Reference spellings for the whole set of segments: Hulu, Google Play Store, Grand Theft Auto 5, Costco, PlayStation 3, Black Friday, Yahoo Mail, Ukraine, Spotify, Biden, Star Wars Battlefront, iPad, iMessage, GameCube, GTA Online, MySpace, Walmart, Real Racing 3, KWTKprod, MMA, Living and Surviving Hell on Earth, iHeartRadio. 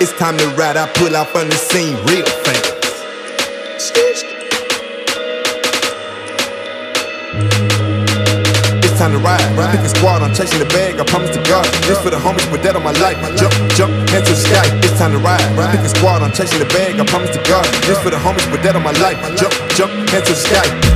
It's time to ride, I pull off on the scene real fast. It's time to ride, picking squad, I'm chasing the bag, I promise to God. This for the homies, put that on my life, jump, head to the sky. It's time to ride, picking squad, I'm chasing the bag, I promise to God. This for the homies, put that on my life, jump, head to the sky.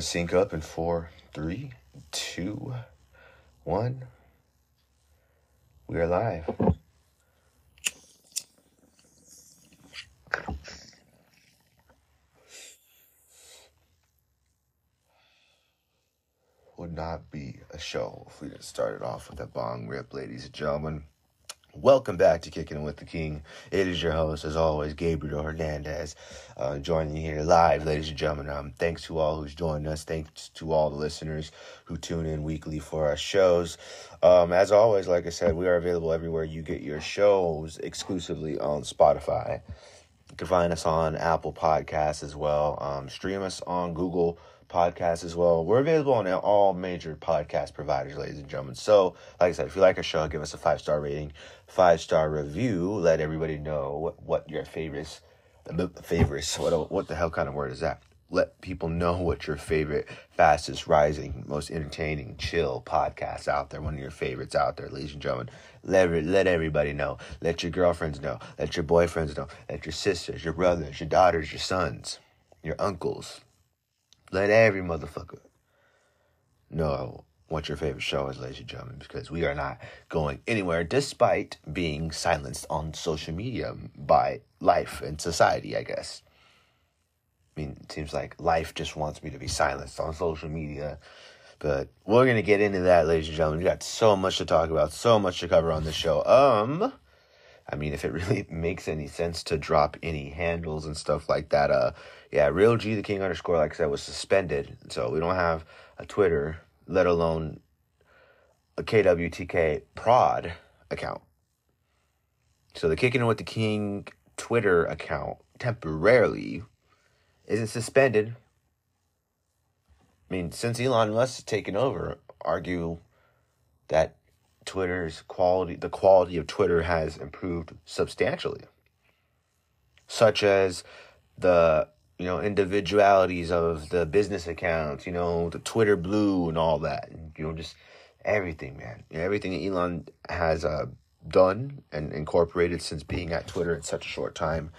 Sync up in 4, 3, 2, 1. We are live. Would not be a show if we didn't start it off with a bong rip, ladies and gentlemen. Welcome back to Kickin' With The King. It is your host, as always, Gabriel Hernandez, joining you here live, ladies and gentlemen. Thanks to all who's joined us. Thanks to all the listeners who tune in weekly for our shows. As always, like I said, we are available everywhere you get your shows, exclusively on Spotify. You can find us on Apple Podcasts as well. Stream us on Google Podcasts as well. We're available on all major podcast providers, ladies and gentlemen. So, like I said, if you like our show, give us a 5-star rating, 5-star review. Let everybody know what your favorites. What the hell kind of word is that? Let people know what your favorite, fastest rising, most entertaining, chill podcasts out there. One of your favorites out there, ladies and gentlemen. Let everybody know. Let your girlfriends know. Let your boyfriends know. Let your sisters, your brothers, your daughters, your sons, your uncles. Let every motherfucker know what your favorite show is, ladies and gentlemen, because we are not going anywhere despite being silenced on social media by life and society, I guess. I mean, it seems like life just wants me to be silenced on social media, but we're going to get into that, ladies and gentlemen. We got so much to talk about, so much to cover on this show. I mean, if it really makes any sense to drop any handles and stuff like that, yeah, Real G, the King _, like I said, was suspended. So we don't have a Twitter, let alone a KWTKprod account. So the Kickin' With The King Twitter account temporarily isn't suspended. I mean, since Elon Musk has taken over, argue that Twitter's quality, the quality of Twitter has improved substantially. such as the, you know, individualities of the business accounts, you know, the Twitter Blue and all that, you know, just everything, man. You know, everything that Elon has done and incorporated since being at Twitter in such a short time,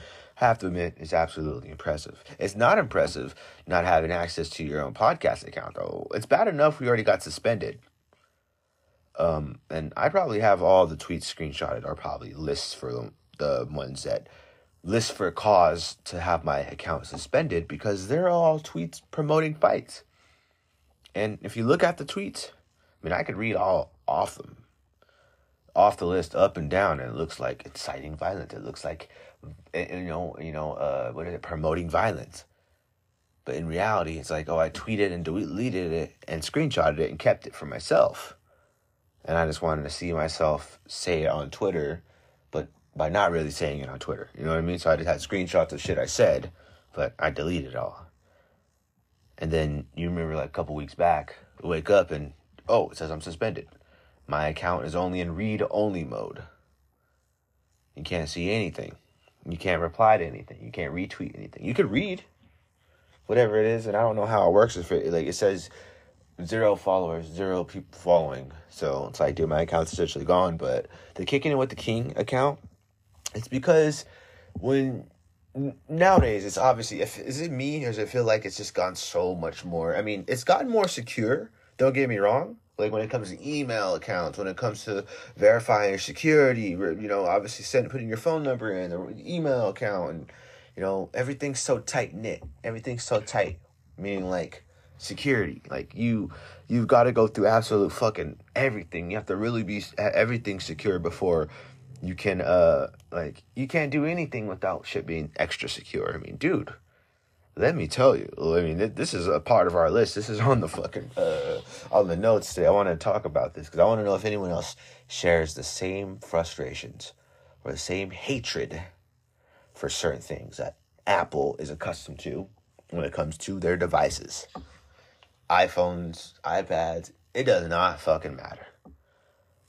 I have to admit, is absolutely impressive. It's not impressive not having access to your own podcast account, though. It's bad enough we already got suspended. And I probably have all the tweets screenshotted, or probably lists for the ones that list for cause to have my account suspended, because they're all tweets promoting fights. And if you look at the tweets, I mean, I could read all off them, off the list, up and down, and it looks like inciting violence. It looks like, what is it, promoting violence. But in reality, it's like, oh, I tweeted and deleted it and screenshotted it and kept it for myself. And I just wanted to see myself say it on Twitter, but by not really saying it on Twitter. You know what I mean? So I just had screenshots of shit I said, but I deleted it all. And then you remember, like, a couple weeks back, I wake up and, oh, it says I'm suspended. My account is only in read-only mode. You can't see anything. You can't reply to anything. You can't retweet anything. You could read whatever it is, and I don't know how it works. If it, like, it says 0 followers, 0 people following. So it's like, dude, my account's essentially gone. But the Kickin' It With The King account, it's because when nowadays, it's obviously, is it me, or does it feel like it's just gone so much more? I mean, it's gotten more secure, don't get me wrong. Like, when it comes to email accounts, when it comes to verifying your security, you know, obviously putting your phone number in, the email account, and, you know, everything's so tight-knit. Everything's so tight, meaning, like, security. Like, you've got to go through absolute fucking everything. You have to really be everything secure before you can, you can't do anything without shit being extra secure. I mean, dude, let me tell you, I mean, this is a part of our list. This is on the fucking, on the notes today. I want to talk about this because I want to know if anyone else shares the same frustrations or the same hatred for certain things that Apple is accustomed to when it comes to their devices. iPhones, iPads, it does not fucking matter.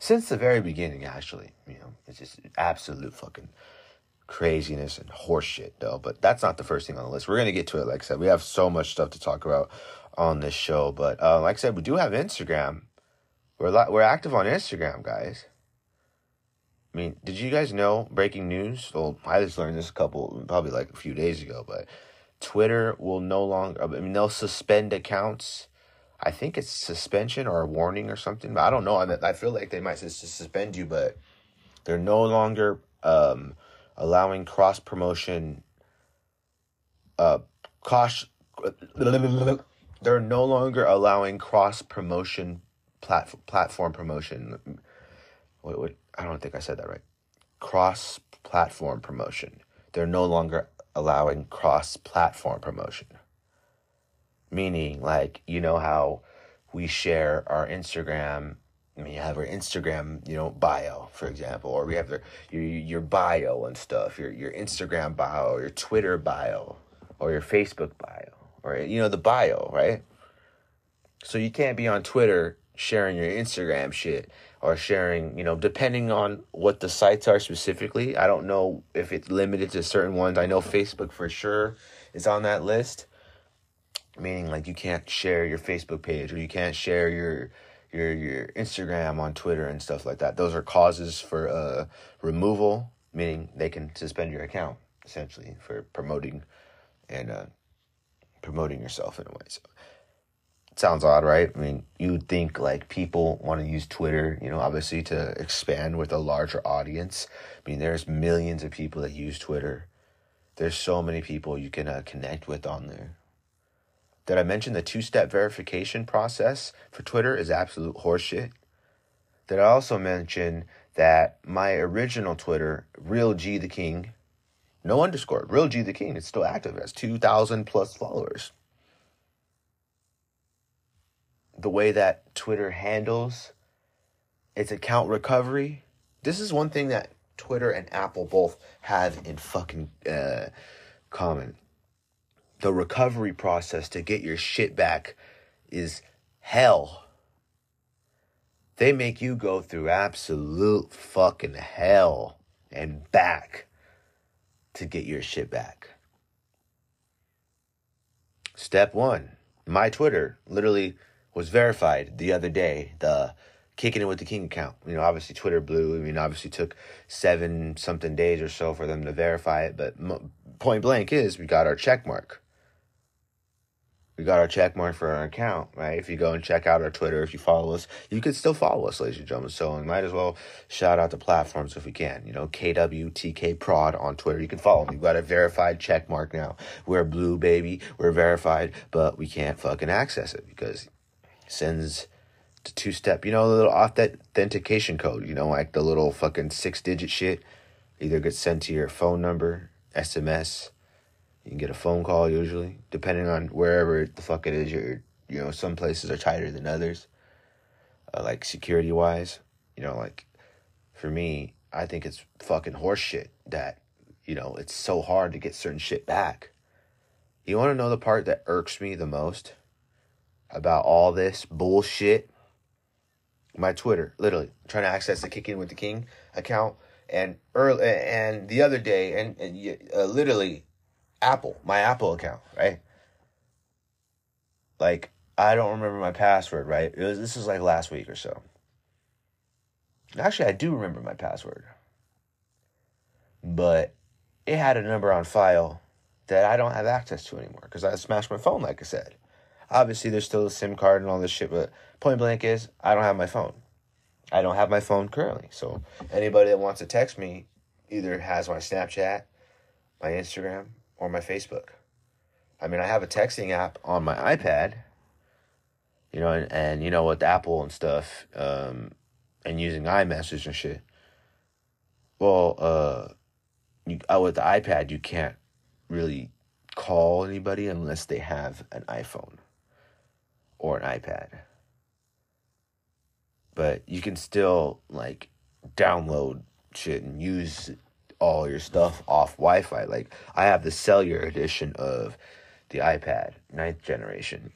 Since the very beginning, actually, you know, it's just absolute fucking craziness and horseshit, though. But that's not the first thing on the list. We're gonna get to it. Like I said, we have so much stuff to talk about on this show. But like I said, we do have Instagram. We're active on Instagram, guys. I mean, did you guys know? Breaking news. Well, I just learned this probably like a few days ago. But Twitter will no longer. I mean, they'll suspend accounts. I think it's suspension or a warning or something. But I don't know. I feel like they might just suspend you, but they're no longer allowing cross-promotion, they're no longer allowing cross-promotion, platform promotion. Wait, I don't think I said that right. Cross-platform promotion. They're no longer allowing cross-platform promotion. Meaning, like, you know how we share our Instagram, I mean, you have your Instagram, you know, bio, for example, or we have your bio and stuff, your Instagram bio, or your Twitter bio, or your Facebook bio, or, you know, the bio, right? So you can't be on Twitter sharing your Instagram shit or sharing, you know, depending on what the sites are specifically. I don't know if it's limited to certain ones. I know Facebook for sure is on that list, meaning, like, you can't share your Facebook page or you can't share your Instagram on Twitter and stuff like that. Those are causes for removal, meaning they can suspend your account essentially for promoting and promoting yourself in a way. So it sounds odd, right? I mean, you'd think, like, people want to use Twitter, you know, obviously to expand with a larger audience. I mean, there's millions of people that use Twitter. There's so many people you can connect with on there. Did I mention the 2-step verification process for Twitter is absolute horseshit? Did I also mention that my original Twitter, Real G the King, no underscore, Real G the King, is still active. It has 2,000 plus followers. The way that Twitter handles its account recovery, this is one thing that Twitter and Apple both have in fucking common. The recovery process to get your shit back is hell. They make you go through absolute fucking hell and back to get your shit back. Step one, my Twitter literally was verified the other day, the Kickin' It With The King account. You know, obviously Twitter Blue, I mean, obviously took 7-something days or so for them to verify it, but point blank is we got our check mark. We got our check mark for our account, right? If you go and check out our Twitter, if you follow us, you can still follow us, ladies and gentlemen. So we might as well shout out the platforms if we can. You know, KWTKprod on Twitter. You can follow me. We've got a verified check mark now. We're blue, baby. We're verified, but we can't fucking access it because it sends the two-step, you know, the little authentication code, you know, like the little fucking 6-digit shit. Either gets sent to your phone number, SMS. You can get a phone call usually, depending on wherever the fuck it is. You know, some places are tighter than others, like security-wise. You know, like, for me, I think it's fucking horse shit that, you know, it's so hard to get certain shit back. You want to know the part that irks me the most about all this bullshit? My Twitter, literally, trying to access the Kickin' With The King account. And the other day, literally... Apple, my Apple account, right? Like, I don't remember my password, right? This is like last week or so. Actually, I do remember my password. But it had a number on file that I don't have access to anymore because I smashed my phone, like I said. Obviously, there's still a SIM card and all this shit, but point blank is I don't have my phone. I don't have my phone currently. So anybody that wants to text me either has my Snapchat, my Instagram, or my Facebook. I mean, I have a texting app on my iPad, you know, and you know, with Apple and stuff, and using iMessage and shit. Well, with the iPad, you can't really call anybody unless they have an iPhone or an iPad. But you can still, like, download shit and use all your stuff off Wi-Fi. Like, I have the cellular edition of the iPad 9th generation,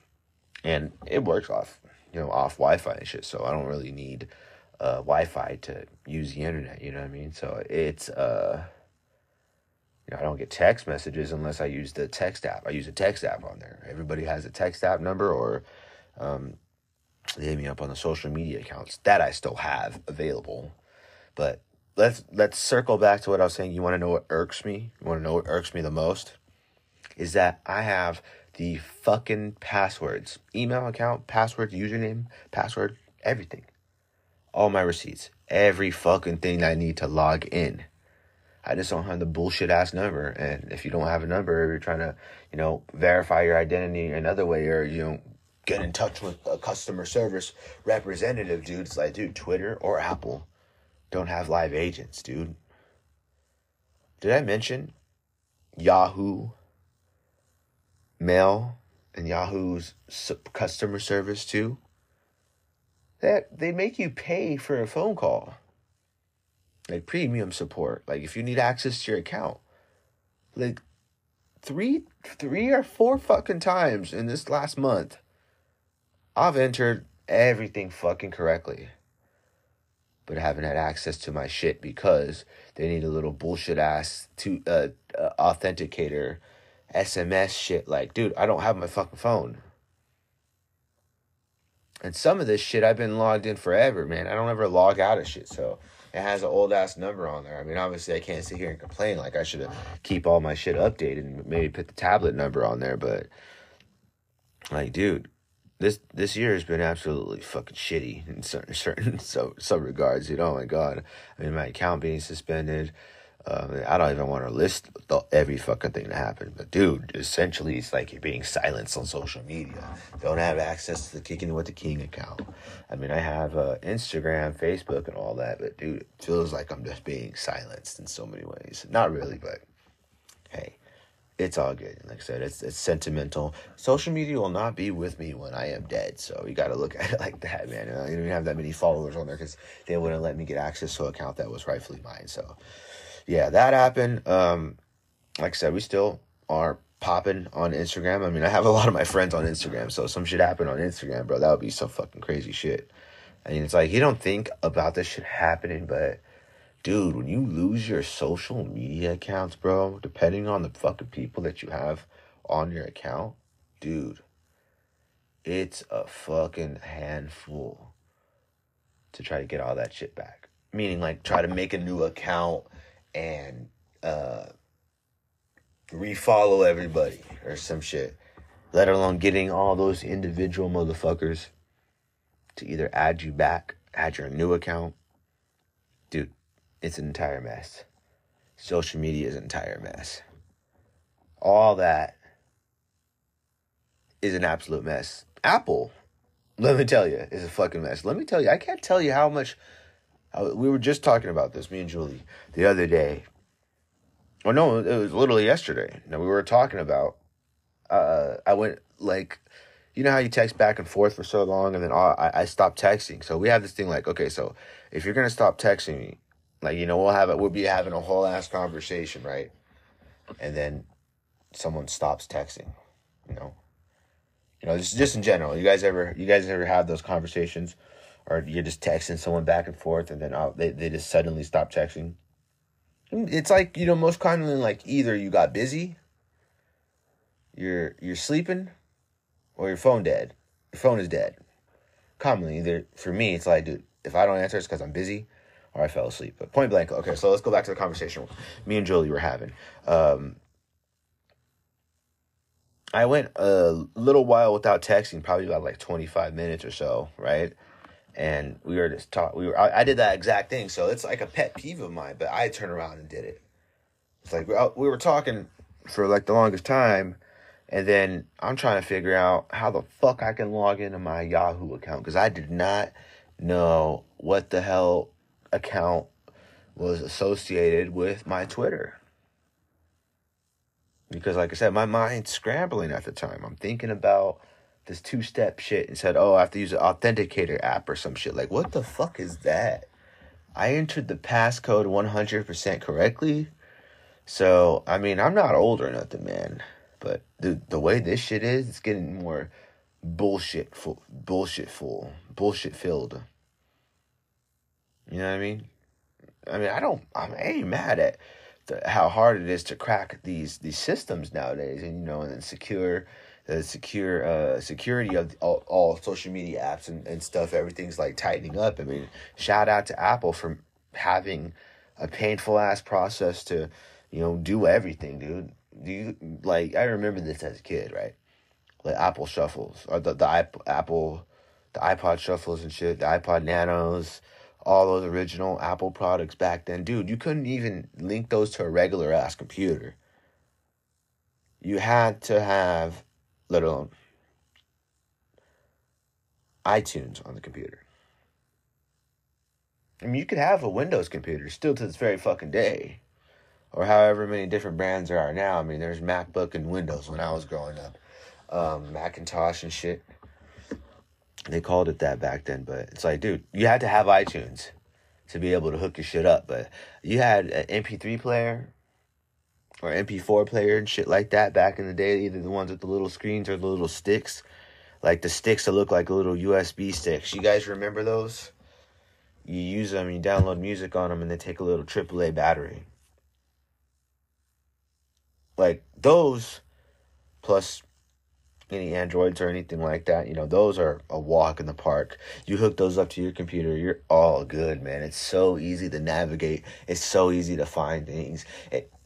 and it works off Wi-Fi and shit, so I don't really need Wi-Fi to use the internet, you know what I mean? So it's I don't get text messages unless I use the text app. I use a text app on there. Everybody has a text app number, or they hit me up on the social media accounts that I still have available. But Let's circle back to what I was saying. You want to know what irks me? You want to know what irks me the most? Is that I have the fucking passwords. Email account, password, username, password, everything. All my receipts. Every fucking thing that I need to log in. I just don't have the bullshit-ass number. And if you don't have a number, you're trying to, you know, verify your identity another way, or, you know, get in touch with a customer service representative, dude. It's like, dude, Twitter or Apple don't have live agents, dude. Did I mention Yahoo Mail and Yahoo's customer service too? That they make you pay for a phone call. Like premium support. Like if you need access to your account. Like three or four fucking times in this last month, I've entered everything fucking correctly, but haven't had access to my shit because they need a little bullshit-ass authenticator SMS shit. Like, dude, I don't have my fucking phone. And some of this shit, I've been logged in forever, man. I don't ever log out of shit, so it has an old-ass number on there. I mean, obviously, I can't sit here and complain. Like, I should keep all my shit updated and maybe put the tablet number on there, but, like, dude, This year has been absolutely fucking shitty in some regards, you know. Oh my God, I mean, my account being suspended. I don't even want to list every fucking thing that happened, but dude, essentially, it's like you're being silenced on social media. Don't have access to the Kickin' With The King account. I mean, I have Instagram, Facebook, and all that, but dude, it feels like I'm just being silenced in so many ways. Not really, but hey. It's all good. Like I said, it's sentimental. Social media will not be with me when I am dead, so you got to look at it like that, man. I don't even have that many followers on there because they wouldn't let me get access to an account that was rightfully mine. So, yeah, that happened. Like I said, we still are popping on Instagram. I mean, I have a lot of my friends on Instagram, so some shit happened on Instagram, bro. That would be some fucking crazy shit. I mean, it's like you don't think about this shit happening, but dude, when you lose your social media accounts, bro, depending on the fucking people that you have on your account, dude, it's a fucking handful to try to get all that shit back. Meaning, like, try to make a new account and refollow everybody or some shit. Let alone getting all those individual motherfuckers to either add you back, add your new account. Dude, it's an entire mess. Social media is an entire mess. All that is an absolute mess. Apple, let me tell you, is a fucking mess. Let me tell you, I can't tell you how much... We were just talking about this, me and Julie, the other day. Oh, no, it was literally yesterday. No, we were talking about... I went, like, you know how you text back and forth for so long, and then I stopped texting. So we have this thing like, okay, so if you're going to stop texting me, like, you know, we'll be having a whole ass conversation, right? And then someone stops texting, you know? You know, just in general, you guys ever have those conversations, or you're just texting someone back and forth, and then they just suddenly stop texting? It's like, you know, most commonly, like, either you got busy, you're sleeping, or your phone dead. Your phone is dead. Commonly, either for me, it's like, dude, if I don't answer, it's because I'm busy or I fell asleep. But point blank, okay, so let's go back to the conversation me and Jolie were having. I went a little while without texting, probably about like 25 minutes or so, right? And we were just I did that exact thing, so it's like a pet peeve of mine, but I turned around and did it. It's like we were talking for like the longest time, and then I'm trying to figure out how the fuck I can log into my Yahoo account, because I did not know what the hell account was associated with my Twitter. Because, like I said, my mind's scrambling at the time. I'm thinking about this two-step shit and said, oh, I have to use an authenticator app or some shit. Like, what the fuck is that? I entered the passcode 100% correctly. So, I mean, I'm not old or nothing, man. But the way this shit is, it's getting more bullshit filled. You know what I mean? I ain't mad at how hard it is to crack these systems nowadays, and, you know, and then security of all social media apps and stuff. Everything's like tightening up. I mean, shout out to Apple for having a painful ass process to, you know, do everything, dude. I remember this as a kid, right? Like Apple shuffles, or the iPod shuffles and shit, the iPod Nanos, all those original Apple products back then. Dude, you couldn't even link those to a regular ass computer. You had to have, let alone iTunes on the computer. I mean, you could have a Windows computer still to this very fucking day, or however many different brands there are now. I mean, there's MacBook and Windows when I was growing up. Macintosh and shit. They called it that back then, but it's like, dude, you had to have iTunes to be able to hook your shit up. But you had an MP3 player or MP4 player and shit like that back in the day, either the ones with the little screens or the little sticks, like the sticks that look like little USB sticks. You guys remember those? You use them, you download music on them, and they take a little AAA battery. Like those, plus any Androids or anything like that, you know, those are a walk in the park. You hook those up to your computer, you're all good, man. It's so easy to navigate. It's so easy to find things.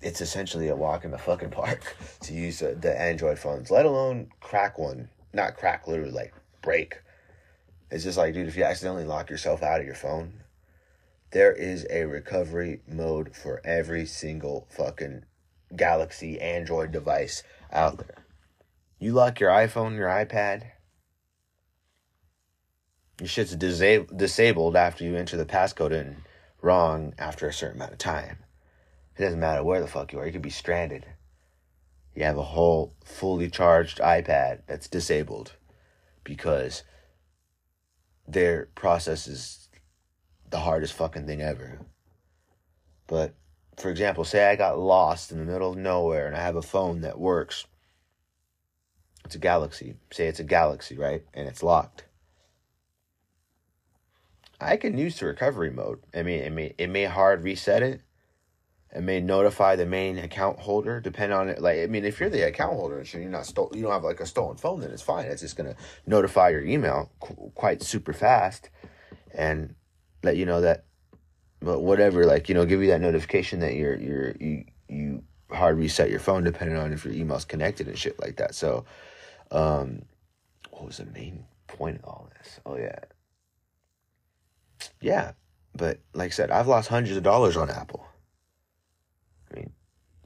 It's essentially a walk in the fucking park to use the Android phones, let alone crack one. Not crack, literally, like, break. It's just like, dude, if you accidentally lock yourself out of your phone, there is a recovery mode for every single fucking Galaxy Android device out there. You lock your iPhone, your iPad, your shit's disabled after you enter the passcode in wrong after a certain amount of time. It doesn't matter where the fuck you are. You could be stranded. You have a whole fully charged iPad that's disabled because their process is the hardest fucking thing ever. But, for example, say I got lost in the middle of nowhere and I have a phone that works. It's a Galaxy. Say it's a Galaxy, right? And it's locked. I can use the recovery mode. It may hard reset it. It may notify the main account holder, depending on it. If you're the account holder and you're not you don't have a stolen phone, then it's fine. It's just gonna notify your email quite super fast, and let you know that, give you that notification that you hard reset your phone, depending on if your email's connected and shit like that. So, what was the main point of all this? Oh yeah, but like I said, I've lost hundreds of dollars on Apple.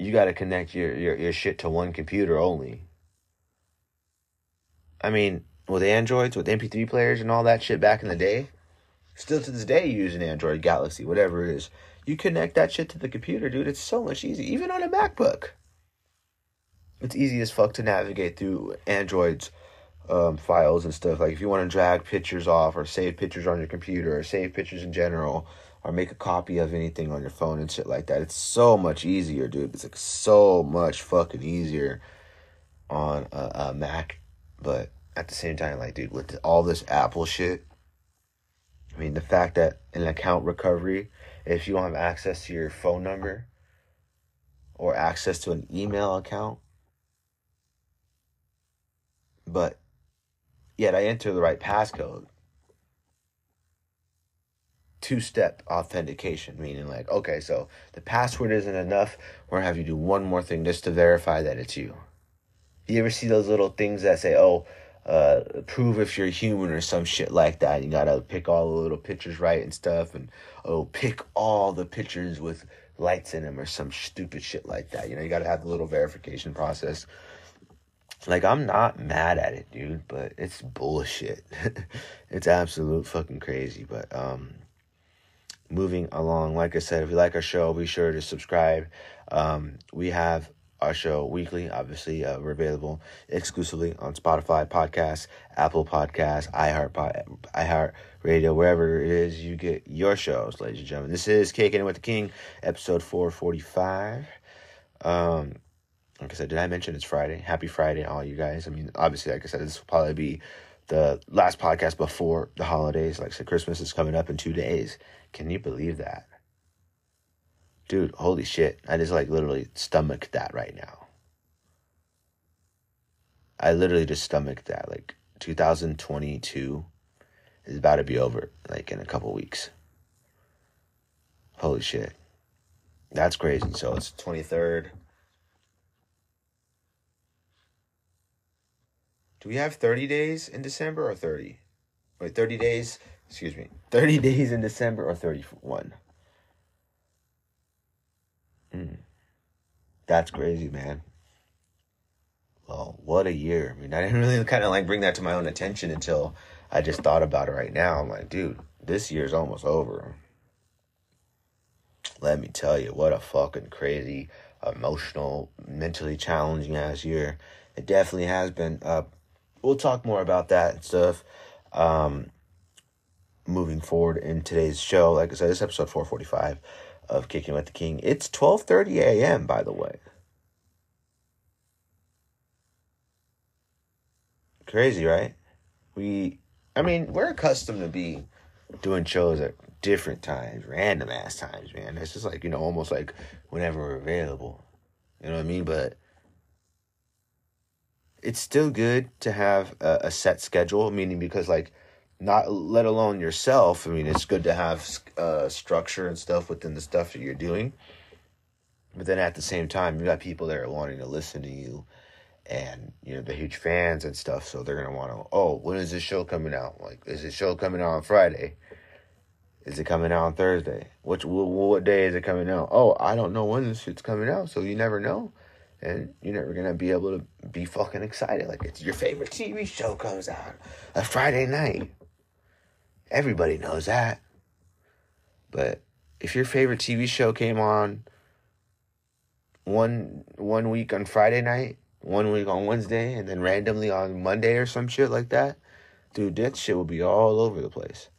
You got to connect your shit to one computer only. With Androids, with MP3 players and all that shit back in the day, still to this day you use an Android, Galaxy, whatever it is. You connect that shit to the computer, dude. It's so much easier. Even on a MacBook, it's easy as fuck to navigate through Android's files and stuff. If you want to drag pictures off or save pictures on your computer or save pictures in general, or make a copy of anything on your phone and shit like that. It's so much easier, dude. It's so much fucking easier on a Mac. But at the same time, with all this Apple shit, the fact that an account recovery, if you don't have access to your phone number or access to an email account, but yet I enter the right passcode. Two-step authentication, meaning so the password isn't enough. We're going to have you do one more thing just to verify that it's you. You ever see those little things that say, prove if you're human or some shit like that. You got to pick all the little pictures right and stuff. And, pick all the pictures with lights in them or some stupid shit like that. You got to have the little verification process. I'm not mad at it, dude, but it's bullshit. It's absolute fucking crazy, but, moving along, like I said, if you like our show, be sure to subscribe. We have our show weekly, obviously. We're available exclusively on Spotify Podcasts, Apple Podcasts, iHeartRadio, wherever it is you get your shows, ladies and gentlemen. This is Kickin' With The King, episode 445. Like I said, did I mention it's Friday? Happy Friday to all you guys. Obviously, like I said, this will probably be the last podcast before the holidays. Like I said, Christmas is coming up in 2 days. Can you believe that? Dude, holy shit. I just literally stomached that right now. I literally just stomached that. 2022 is about to be over, in a couple weeks. Holy shit. That's crazy. So it's the 23rd. Do we have 30 days in December or 30? Wait, 30 days... Excuse me. 30 days in December or 31? That's crazy, man. Well, what a year. I didn't really bring that to my own attention until I just thought about it right now. I'm dude, this year's almost over. Let me tell you, what a fucking crazy, emotional, mentally challenging ass year. It definitely has been. We'll talk more about that and stuff. Moving forward in today's show, like I said, this is episode 445 of Kickin' With The King. It's 12:30 a.m., by the way. Crazy, right? We're accustomed to be doing shows at different times, random ass times, man. It's just almost whenever we're available. You know what I mean? But it's still good to have a set schedule, meaning because not let alone yourself. It's good to have structure and stuff within the stuff that you're doing. But then at the same time, you got people that are wanting to listen to you and, they're huge fans and stuff. So they're going to want to, when is this show coming out? Is this show coming out on Friday? Is it coming out on Thursday? What day is it coming out? I don't know when this shit's coming out. So you never know. And you're never going to be able to be fucking excited. It's your favorite TV show comes out on Friday night. Everybody knows that. But if your favorite TV show came on one week on Friday night, one week on Wednesday, and then randomly on Monday or some shit like that, dude, that shit will be all over the place.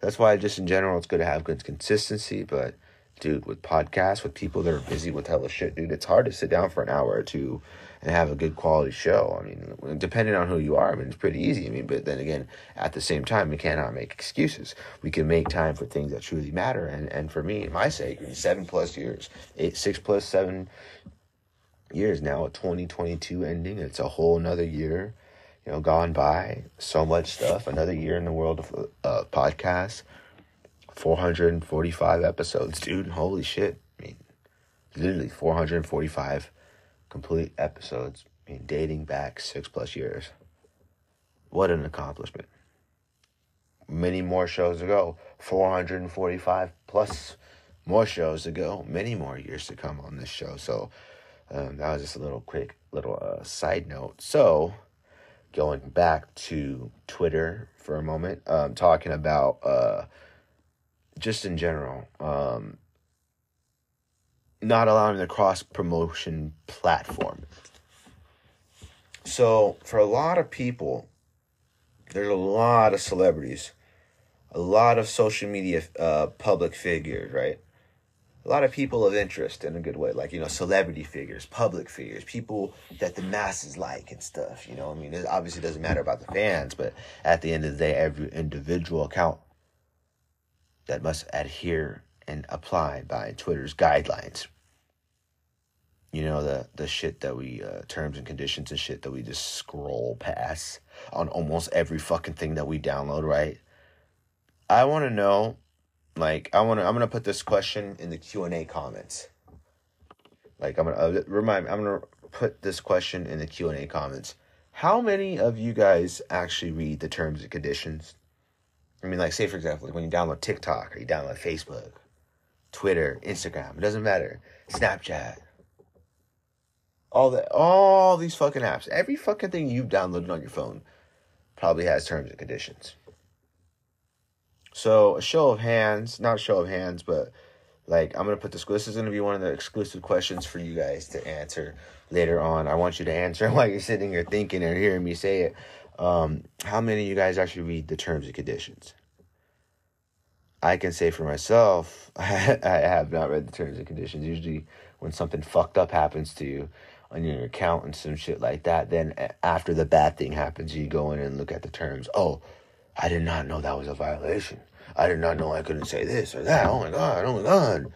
That's why just in general it's good to have good consistency, but dude, with podcasts, with people that are busy with hella shit, dude, it's hard to sit down for an hour or two and have a good quality show. I mean, depending on who you are, I mean, it's pretty easy. I mean, but then again, at the same time, we cannot make excuses. We can make time for things that truly matter. And for me, my sake, 7+ years, 6 + 7 years now, 2022 ending. It's a whole nother year, you know, gone by. So much stuff. Another year in the world of podcasts. 445 episodes, dude. Holy shit. I mean, literally 445 complete episodes. I mean, dating back 6+ years. What an accomplishment. Many more shows to go. 445 plus more shows to go. Many more years to come on this show. So that was just a little quick little side note. So going back to Twitter for a moment, talking about just in general, not allowing the cross-promotion platform. So, for a lot of people, there's a lot of celebrities, a lot of social media public figures, right? A lot of people of interest in a good way, like, you know, celebrity figures, public figures, people that the masses like and stuff, you know? I mean, it obviously doesn't matter about the fans, but at the end of the day, every individual account that must adhere and apply by Twitter's guidelines. You know, the shit that we, terms and conditions and shit that we just scroll past on almost every fucking thing that we download, right? I want to know, like, I'm going to put this question in the Q&A comments. Like, I'm going to put this question in the Q&A comments. How many of you guys actually read the terms and conditions? I mean, like, say, for example, like when you download TikTok or you download Facebook, Twitter, Instagram, it doesn't matter, Snapchat, all these fucking apps, every fucking thing you've downloaded on your phone probably has terms and conditions. So a show of hands, not a show of hands, but like, I'm going to put this is going to be one of the exclusive questions for you guys to answer later on. I want you to answer while you're sitting here thinking or hearing me say it. How many of you guys actually read the terms and conditions? I can say for myself, I have not read the terms and conditions. Usually when something fucked up happens to you on your account and some shit like that, then after the bad thing happens, you go in and look at the terms. Oh, I did not know that was a violation. I did not know I couldn't say this or that. Oh my God, oh my God.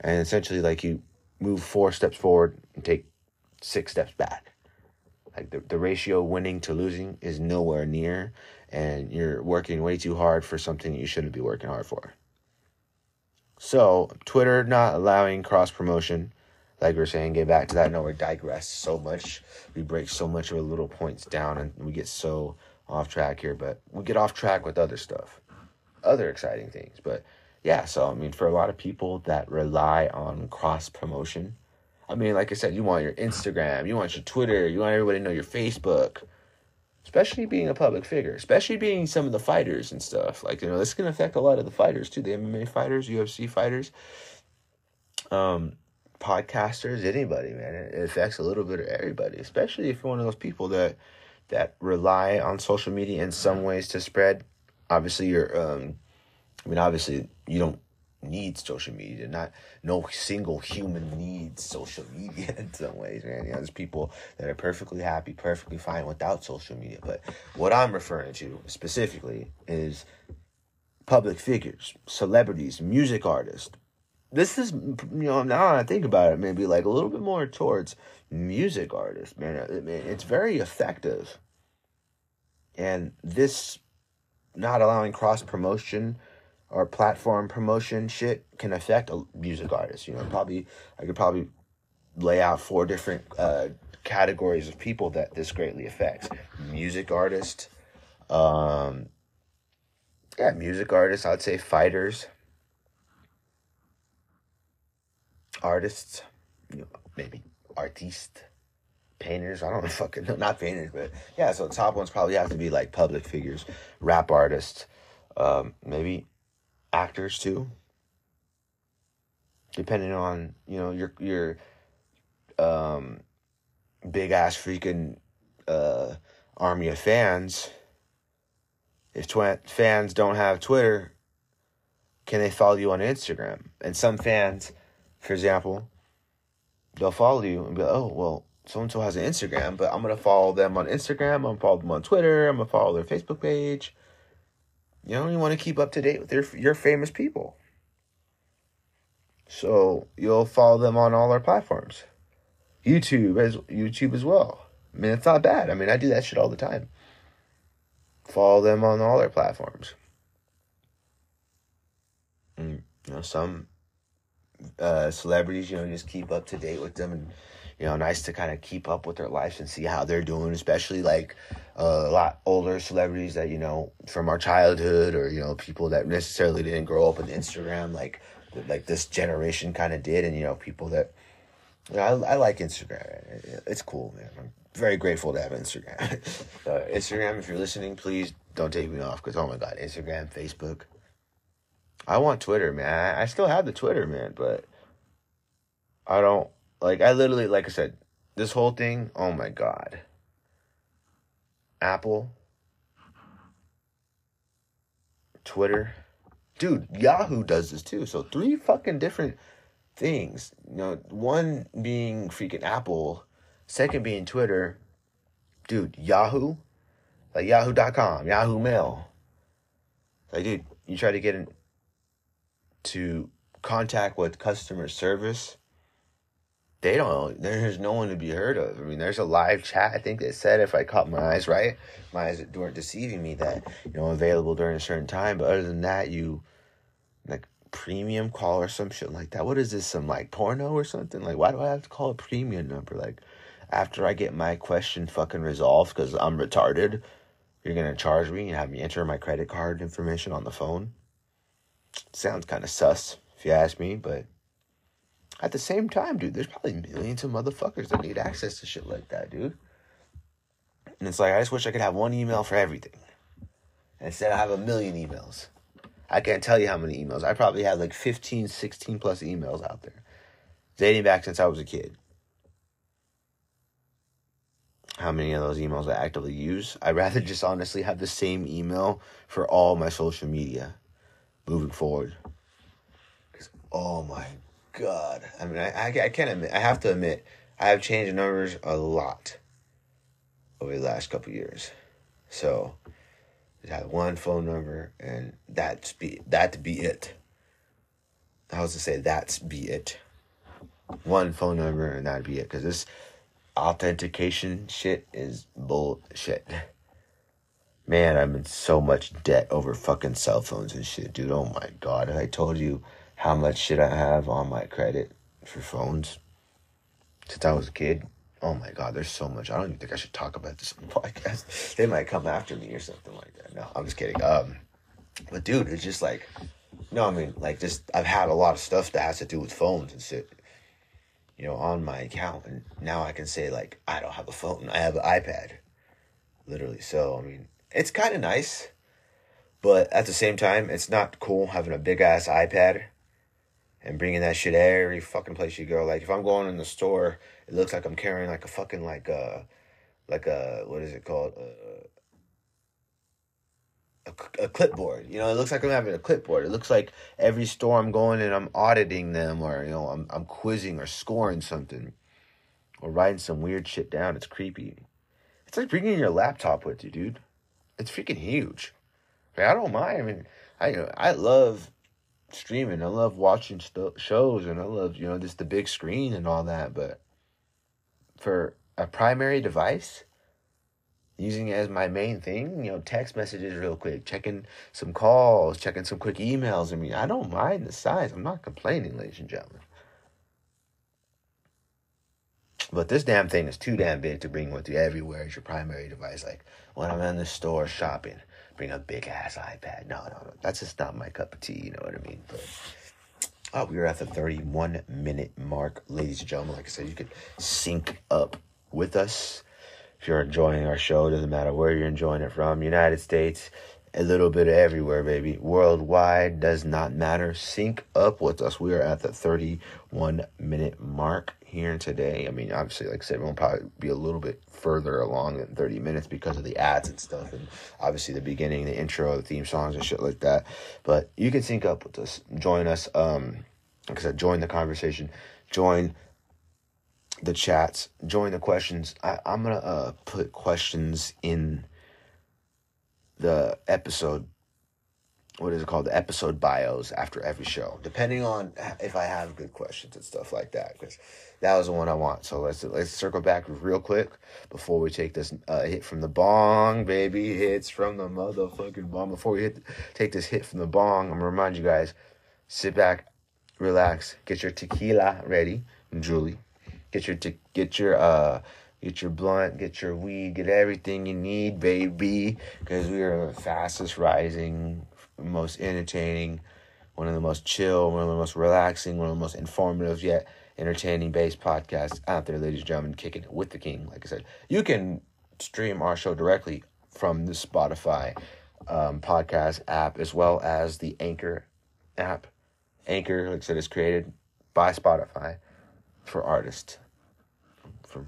And essentially, like, you move 4 steps forward and take 6 steps back. Like, the ratio winning to losing is nowhere near, and you're working way too hard for something you shouldn't be working hard for. So, Twitter not allowing cross-promotion, like we're saying, get back to that. No, we digress so much. We break so much of our little points down, and we get so off track here, but we get off track with other stuff, other exciting things. But, yeah, so, I mean, for a lot of people that rely on cross-promotion, I mean, like I said, you want your Instagram, you want your Twitter, you want everybody to know your Facebook, especially being a public figure, especially being some of the fighters and stuff. Like, you know, this can affect a lot of the fighters, too. The MMA fighters, UFC fighters, podcasters, anybody, man. It affects a little bit of everybody, especially if you're one of those people that rely on social media in some ways to spread. Obviously, obviously, you don't need social media. No single human needs social media in some ways, man. You know, there's people that are perfectly happy, perfectly fine without social media. But what I'm referring to specifically is public figures, celebrities, music artists. This is, you know, now I think about it, maybe like a little bit more towards music artists, man. It's very effective. And this not allowing cross-promotion or platform promotion shit can affect a music artist. You know, I could probably lay out 4 different categories of people that this greatly affects. Music artists, I'd say fighters, artists, you know, maybe artiste, painters, I don't fucking know, not painters, but yeah, so the top ones probably have to be like public figures, rap artists, maybe actors too, depending on, you know, your big ass freaking army of fans. If fans don't have Twitter, can they follow you on Instagram? And some fans, for example, they'll follow you and be like, oh, well, so-and-so has an Instagram, but I'm going to follow them on Instagram. I'm going to follow them on Twitter. I'm going to follow their Facebook page. You don't even want to keep up to date with your famous people. So you'll follow them on all our platforms. YouTube as well. I mean, it's not bad. I mean, I do that shit all the time. Follow them on all their platforms. And, you know, some celebrities, you know, just keep up to date with them, and, you know, nice to kind of keep up with their lives and see how they're doing, especially like a lot older celebrities that, you know, from our childhood, or, you know, people that necessarily didn't grow up with Instagram like this generation kind of did. And, you know, people that, you know, I like Instagram. It's cool, man. I'm very grateful to have Instagram. So Instagram, if you're listening, please don't take me off, because, oh my God, Instagram, Facebook. I want Twitter, man. I still have the Twitter, man, but I don't. Like, I literally, like I said, this whole thing, oh my God. Apple. Twitter. Dude, Yahoo does this too. So three fucking different things. You know, one being freaking Apple. Second being Twitter. Dude, Yahoo. Like Yahoo.com, Yahoo Mail. Like, dude, you try to get into contact with customer service. They don't, there's no one to be heard of. I mean, there's a live chat, I think they said, if I caught my eyes right, my eyes weren't deceiving me, that, you know, available during a certain time. But other than that, you, like, premium call or some shit like that. What is this, some, like, porno or something? Like, why do I have to call a premium number? Like, after I get my question fucking resolved because I'm retarded, you're going to charge me and have me enter my credit card information on the phone? Sounds kind of sus, if you ask me, but... At the same time, dude, there's probably millions of motherfuckers that need access to shit like that, dude. And it's like, I just wish I could have one email for everything. Instead, I have 1 million emails. I can't tell you how many emails. I probably have like 15, 16 plus emails out there, dating back since I was a kid. How many of those emails I actively use? I'd rather just honestly have the same email for all my social media moving forward. Because, oh my God, I mean, I can't admit, I have to admit, I have changed numbers a lot over the last couple of years. So, I had one phone number, and that'd be it. I was to say that's be it. One phone number, and that'd be it, because this authentication shit is bullshit. Man, I'm in so much debt over fucking cell phones and shit, dude. Oh my God, I told you how much shit I have on my credit for phones since I was a kid. Oh my God, there's so much. I don't even think I should talk about this on the podcast. They might come after me or something like that. No, I'm just kidding. But dude, it's just like, no, I mean, like, just, I've had a lot of stuff that has to do with phones and shit, you know, on my account. And now I can say, like, I don't have a phone. I have an iPad, literally. So, I mean, it's kind of nice, but at the same time, it's not cool having a big ass iPad and bringing that shit every fucking place you go. Like, if I'm going in the store, it looks like I'm carrying like a fucking, like a, what is it called? A clipboard. You know, it looks like I'm having a clipboard. It looks like every store I'm going in, I'm auditing them, or, you know, I'm quizzing or scoring something or writing some weird shit down. It's creepy. It's like bringing your laptop with you, dude. It's freaking huge. Like, I don't mind. I mean, I love streaming, I love watching shows, and I love, you know, just the big screen and all that, but for a primary device, using it as my main thing, you know, text messages real quick, checking some calls, checking some quick emails, I mean, I don't mind the size, I'm not complaining, ladies and gentlemen, but this damn thing is too damn big to bring with you everywhere as your primary device. Like, when I'm in the store shopping, bring a big ass iPad. No. That's just not my cup of tea, you know what I mean? But we are at the 31-minute mark, ladies and gentlemen. Like I said, you could sync up with us if you're enjoying our show. Doesn't matter where you're enjoying it from. United States, a little bit of everywhere, baby. Worldwide, does not matter. Sync up with us. We are at the 31-minute mark hearing today, I mean, obviously, like I said, we'll probably be a little bit further along than 30 minutes because of the ads and stuff, and obviously the beginning, the intro, the theme songs and shit like that. But you can sync up with us, join us, like I said, join the conversation, join the chats, join the questions. I'm going to put questions in the episode, what is it called, the episode bios after every show, depending on if I have good questions and stuff like that, because that was the one I want. So let's circle back real quick before we take this hit from the bong, baby. Hits from the motherfucking bong. Before we take this hit from the bong, I'm going to remind you guys, sit back, relax, get your tequila ready, Julie. Get your blunt, get your weed, get everything you need, baby, because we are the fastest rising, most entertaining, one of the most chill, one of the most relaxing, one of the most informative yet entertaining-based podcasts out there, ladies and gentlemen. Kicking it with the King. Like I said, you can stream our show directly from the Spotify podcast app, as well as the Anchor app. Anchor, like I said, is created by Spotify for artists, from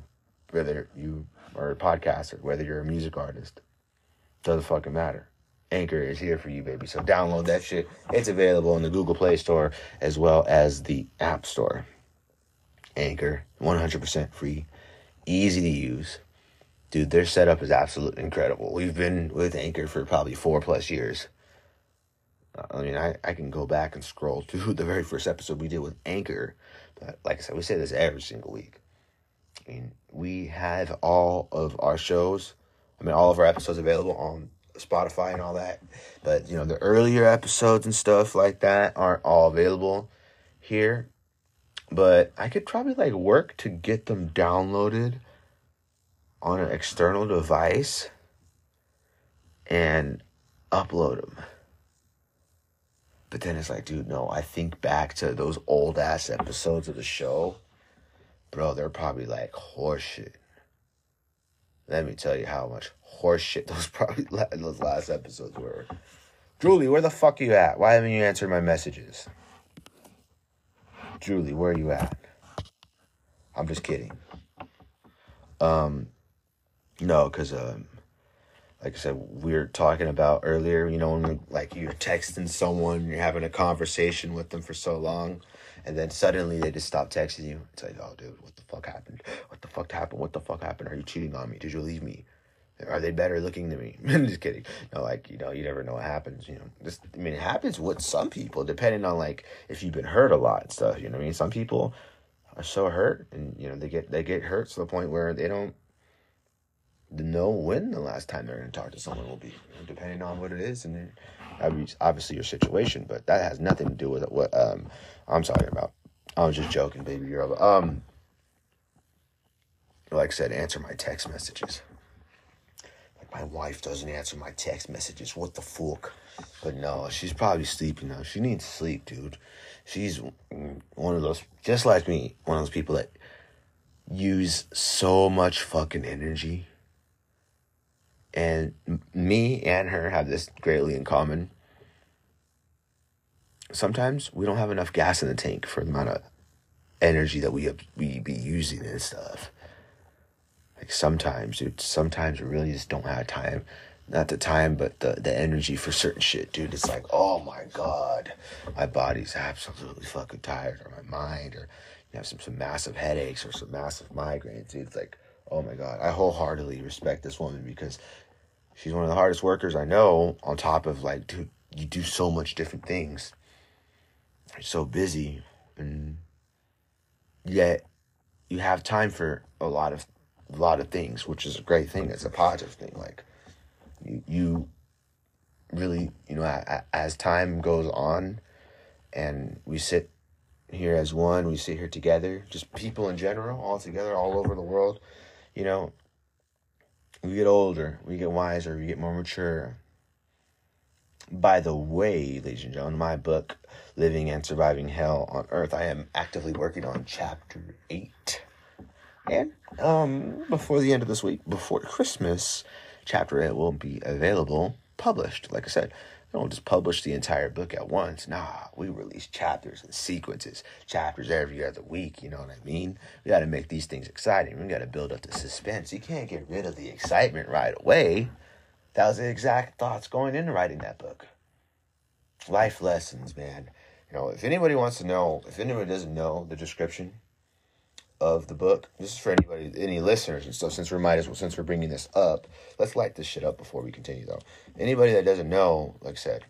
whether you are a podcaster, whether you're a music artist, doesn't fucking matter. Anchor is here for you, baby. So download that shit. It's available in the Google Play Store as well as the App Store. Anchor, 100% free, easy to use. Dude, their setup is absolutely incredible. We've been with Anchor for probably 4+ years. I mean, I can go back and scroll through the very first episode we did with Anchor. But like I said, we say this every single week. I mean, we have all of our episodes available on Spotify and all that. But, you know, the earlier episodes and stuff like that aren't all available here. But I could probably, work to get them downloaded on an external device and upload them. But then it's dude, no, I think back to those old-ass episodes of the show. Bro, they're probably, horseshit. Let me tell you how much horseshit those last episodes were. Julie, where the fuck are you at? Why haven't you answered my messages? Julie, where are you at? I'm just kidding. No, because, like I said, we were talking about earlier, you know, when, you're texting someone, you're having a conversation with them for so long, and then suddenly they just stop texting you. It's oh, dude, what the fuck happened? What the fuck happened? What the fuck happened? Are you cheating on me? Did you leave me? Are they better looking than me? I'm just kidding. No, you never know what happens, you know. It happens with some people, depending on, if you've been hurt a lot and stuff, you know what I mean? Some people are so hurt, and, you know, they get hurt to the point where they don't know when the last time they're going to talk to someone will be, depending on what it is, and obviously your situation. But that has nothing to do with what I'm talking about. I was just joking, baby girl. Like I said, answer my text messages. My wife doesn't answer my text messages. What the fuck? But no, she's probably sleeping now. She needs sleep, dude. She's one of those, just like me, one of those people that use so much fucking energy. And me and her have this greatly in common. Sometimes we don't have enough gas in the tank for the amount of energy that we be using and stuff. Sometimes, dude, we really just don't have time. Not the time, but the energy for certain shit, dude. It's oh, my God. My body's absolutely fucking tired, or my mind, or you have some massive headaches or some massive migraines, dude. It's oh, my God. I wholeheartedly respect this woman because she's one of the hardest workers I know, on top of, dude, you do so much different things. You're so busy, and yet you have time for a lot of things, which is a great thing. It's a positive thing. You really, you know, as time goes on and we sit here as one, we sit here together, just people in general, all together, all over the world, you know, we get older, we get wiser, we get more mature. By the way, ladies and gentlemen, my book, Living and Surviving Hell on Earth, I am actively working on chapter 8. And before the end of this week, before Christmas, chapter 8 will be available, published. Like I said, don't just publish the entire book at once. Nah, we release chapters and sequences, chapters every other week. You know what I mean? We got to make these things exciting. We got to build up the suspense. You can't get rid of the excitement right away. That was the exact thoughts going into writing that book. Life lessons, man. You know, if anybody wants to know, if anybody doesn't know the description of the book, this is for anybody, any listeners and stuff, since we might as well, since we're bringing this up, let's light this shit up before we continue though. Anybody that doesn't know, like I said,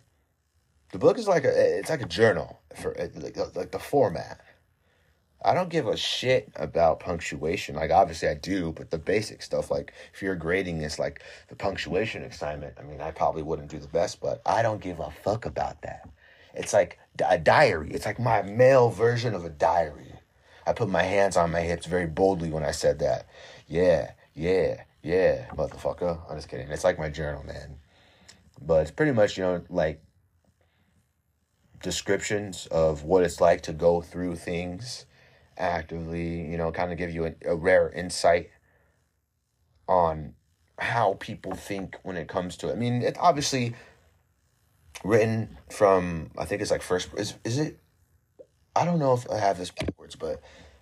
the book is like a, it's like a journal for like the format. I don't give a shit about punctuation. Like, obviously I do, but the basic stuff, like if you're grading this, like the punctuation assignment, I mean, I probably wouldn't do the best, but I don't give a fuck about that. It's like a diary. It's like my male version of a diary. I put my hands on my hips very boldly when I said that. Yeah, motherfucker. I'm just kidding. It's like my journal, man. But it's pretty much, you know, like descriptions of what it's like to go through things actively, you know, kind of give you a rare insight on how people think when it comes to it. I mean, it's obviously written from, I think it's like first, is it, I don't know if I have this backwards, but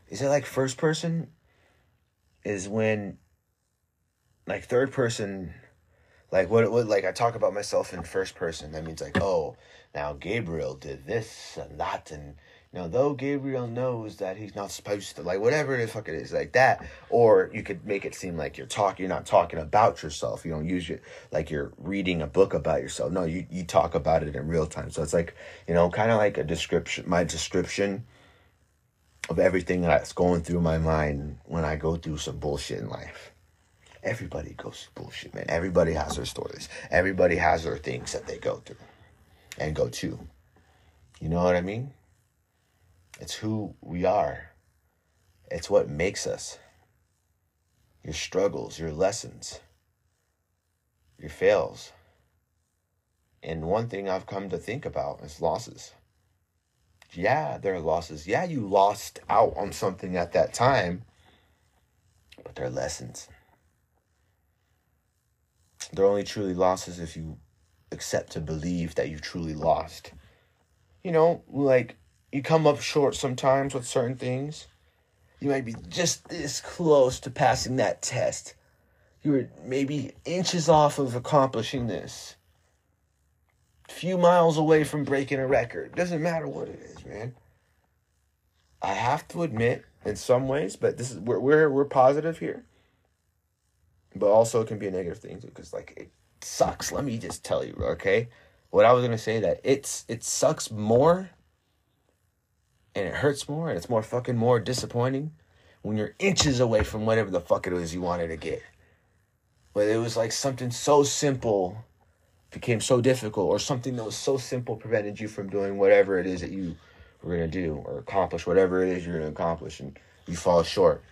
is it like first person is when, like third person, like what like I talk about myself in first person, that means like, oh, now Gabriel did this and that, and now, though Gabriel knows that he's not supposed to, like, whatever the fuck it is, like that. Or you could make it seem like you're not talking about yourself. You don't use it like you're reading a book about yourself. No, you talk about it in real time. So it's like, you know, kind of like a description, my description of everything that's going through my mind when I go through some bullshit in life. Everybody goes through bullshit, man. Everybody has their stories. Everybody has their things that they go through and go to. You know what I mean? It's who we are. It's what makes us. Your struggles, your lessons, your fails. And one thing I've come to think about is losses. Yeah, there are losses. Yeah, you lost out on something at that time, but they're lessons. They're only truly losses if you accept to believe that you truly lost. You know, like, you come up short sometimes with certain things. You might be just this close to passing that test. You were maybe inches off of accomplishing this. A few miles away from breaking a record. Doesn't matter what it is, man. I have to admit, in some ways, but this is we're positive here. But also it can be a negative thing too, because like it sucks. Let me just tell you, okay? What I was gonna say that it sucks more. And it hurts more, and it's more fucking more disappointing when you're inches away from whatever the fuck it was you wanted to get. But it was like something so simple became so difficult, or something that was so simple prevented you from doing whatever it is that you were going to do or accomplish, whatever it is you're going to accomplish, and you fall short.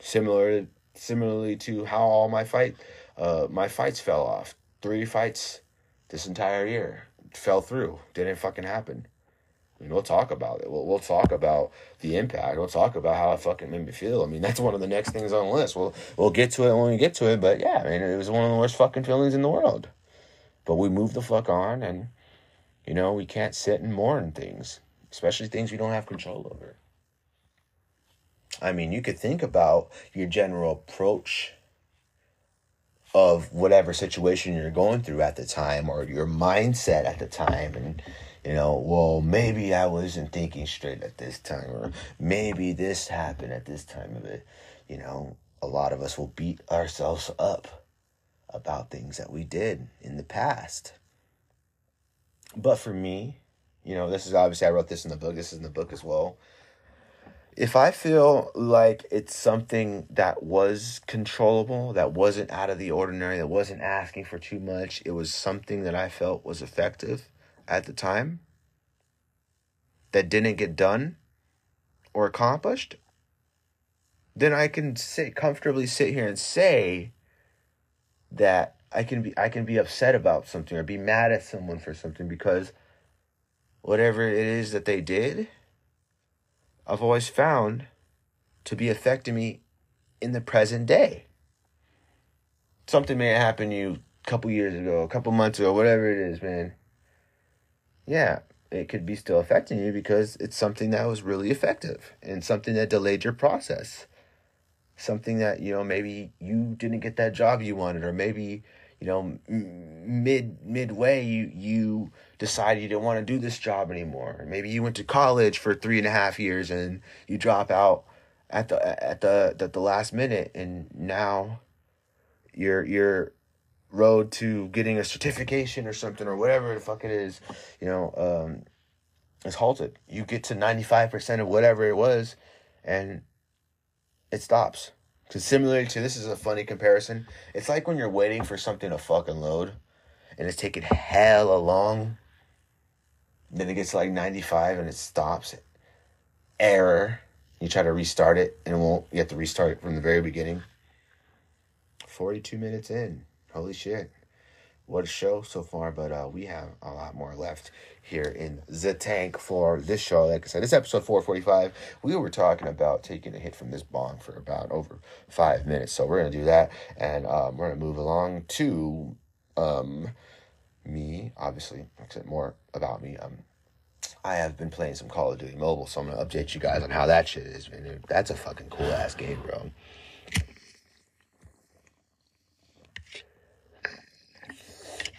Similarly to how all my fights fell off. 3 fights this entire year fell through. Didn't fucking happen. I mean, we'll talk about it. We'll talk about the impact. We'll talk about how it fucking made me feel. I mean, that's one of the next things on the list. We'll get to it when we get to it. But yeah, I mean, it was one of the worst fucking feelings in the world. But we move the fuck on, and, you know, we can't sit and mourn things, especially things we don't have control over. I mean, you could think about your general approach of whatever situation you're going through at the time, or your mindset at the time, and, you know, well, maybe I wasn't thinking straight at this time, or maybe this happened at this time of it. You know, a lot of us will beat ourselves up about things that we did in the past. But for me, you know, this is obviously, I wrote this in the book. This is in the book as well. If I feel like it's something that was controllable, that wasn't out of the ordinary, that wasn't asking for too much, it was something that I felt was effective at the time that didn't get done or accomplished, then I can comfortably sit here and say that I can be upset about something or be mad at someone for something, because whatever it is that they did, I've always found to be affecting me in the present day. Something may happen to you couple years ago, a couple months ago, whatever it is, man. Yeah, it could be still affecting you because it's something that was really effective and something that delayed your process. Something that, you know, maybe you didn't get that job you wanted, or maybe, you know, midway you decide you didn't want to do this job anymore. Maybe you went to college for 3.5 years and you drop out at the last minute, and now your road to getting a certification or something or whatever the fuck it is, you know, is halted. You get to 95% of whatever it was, and it stops. Because similarly to, this is a funny comparison, it's like when you're waiting for something to fucking load, and it's taking hella long, then it gets to like 95 and it stops. Error. You try to restart it, and it won't. You have to restart it from the very beginning. 42 minutes in. Holy shit. What a show so far, but we have a lot more left here in the tank for this show. Like I said, it's episode 445. We were talking about taking a hit from this bong for about over 5 minutes, so we're going to do that, and we're going to move along to me, obviously. Like I said, more about me. I have been playing some Call of Duty Mobile, so I'm going to update you guys on how that shit is, man. That's a fucking cool-ass game, bro.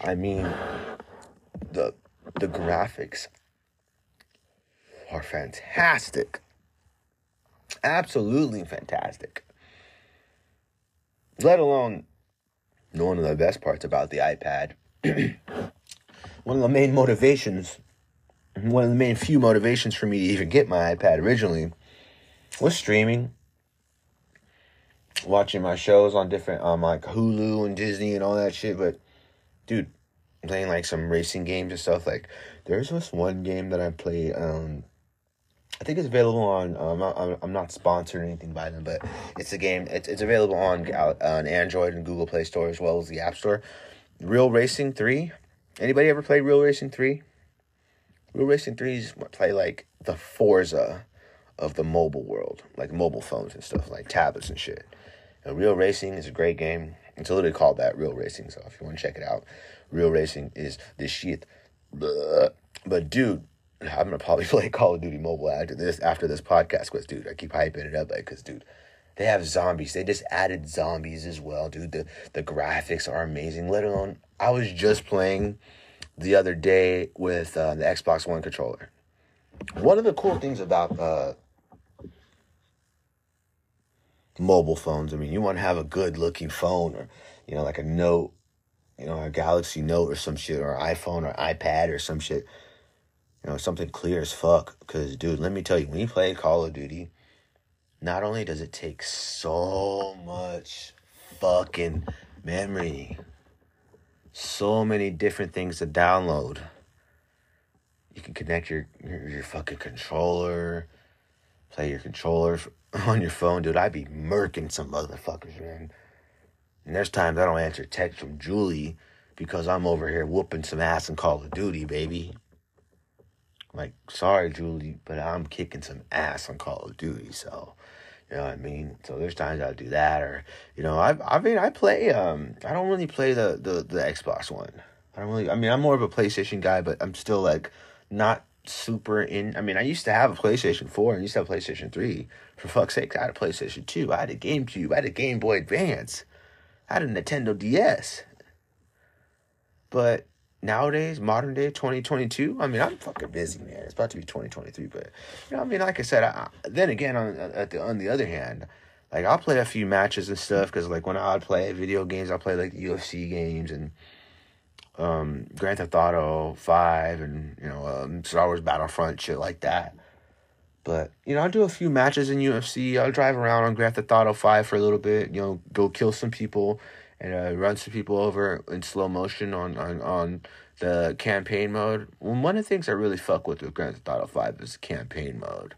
I mean, the graphics are fantastic. Absolutely fantastic. Let alone one of the best parts about the iPad. One of the main few motivations for me to even get my iPad originally was streaming. Watching my shows on like Hulu and Disney and all that shit, but dude, playing like some racing games and stuff. Like, there's this one game that I played. I think it's available on. I'm not sponsored or anything by them, but it's a game. It's available on Android and Google Play Store as well as the App Store. Real Racing 3. Anybody ever play Real Racing 3? Real Racing 3 is play like the Forza of the mobile world, like mobile phones and stuff, like tablets and shit. And Real Racing is a great game. It's literally called that, Real Racing, so if you want to check it out, Real Racing is the shit. But dude, I'm going to probably play Call of Duty Mobile after this podcast, because dude, I keep hyping it up, like, because dude, they have zombies. They just added zombies as well, dude. The graphics are amazing, let alone, I was just playing the other day with the Xbox One controller. One of the cool things about mobile phones, I mean, you want to have a good looking phone, or, you know, like a Note, you know, a Galaxy Note or some shit, or iPhone or iPad or some shit, you know, something clear as fuck. Because dude, let me tell you, when you play Call of Duty, not only does it take so much fucking memory, so many different things to download, you can connect your fucking controller, play your controller on your phone, dude. I be murking some motherfuckers, man. And there's times I don't answer text from Julie because I'm over here whooping some ass in Call of Duty, baby. Like, sorry, Julie, but I'm kicking some ass on Call of Duty, so, you know what I mean? So there's times I'll do that, or, you know, I play, I don't really play the Xbox One. I'm more of a PlayStation guy, but I'm still, like, not super in. I mean, I used to have a PlayStation 4 and used to have a PlayStation 3. For fuck's sake, I had a PlayStation 2. I had a GameCube. I had a Game Boy Advance. I had a Nintendo DS. But nowadays, modern day 2022, I mean, I'm fucking busy, man. It's about to be 2023, but, you know, I mean, like I said, then again, on the other hand, like, I'll play a few matches and stuff, because, like, when I would play video games, I'll play, like, the UFC games and Grand Theft Auto 5 and, you know, Star Wars Battlefront, shit like that. But, you know, I'll do a few matches in UFC. I'll drive around on Grand Theft Auto 5 for a little bit, you know, go kill some people and run some people over in slow motion on the campaign mode. One of the things I really fuck with Grand Theft Auto 5 is campaign mode.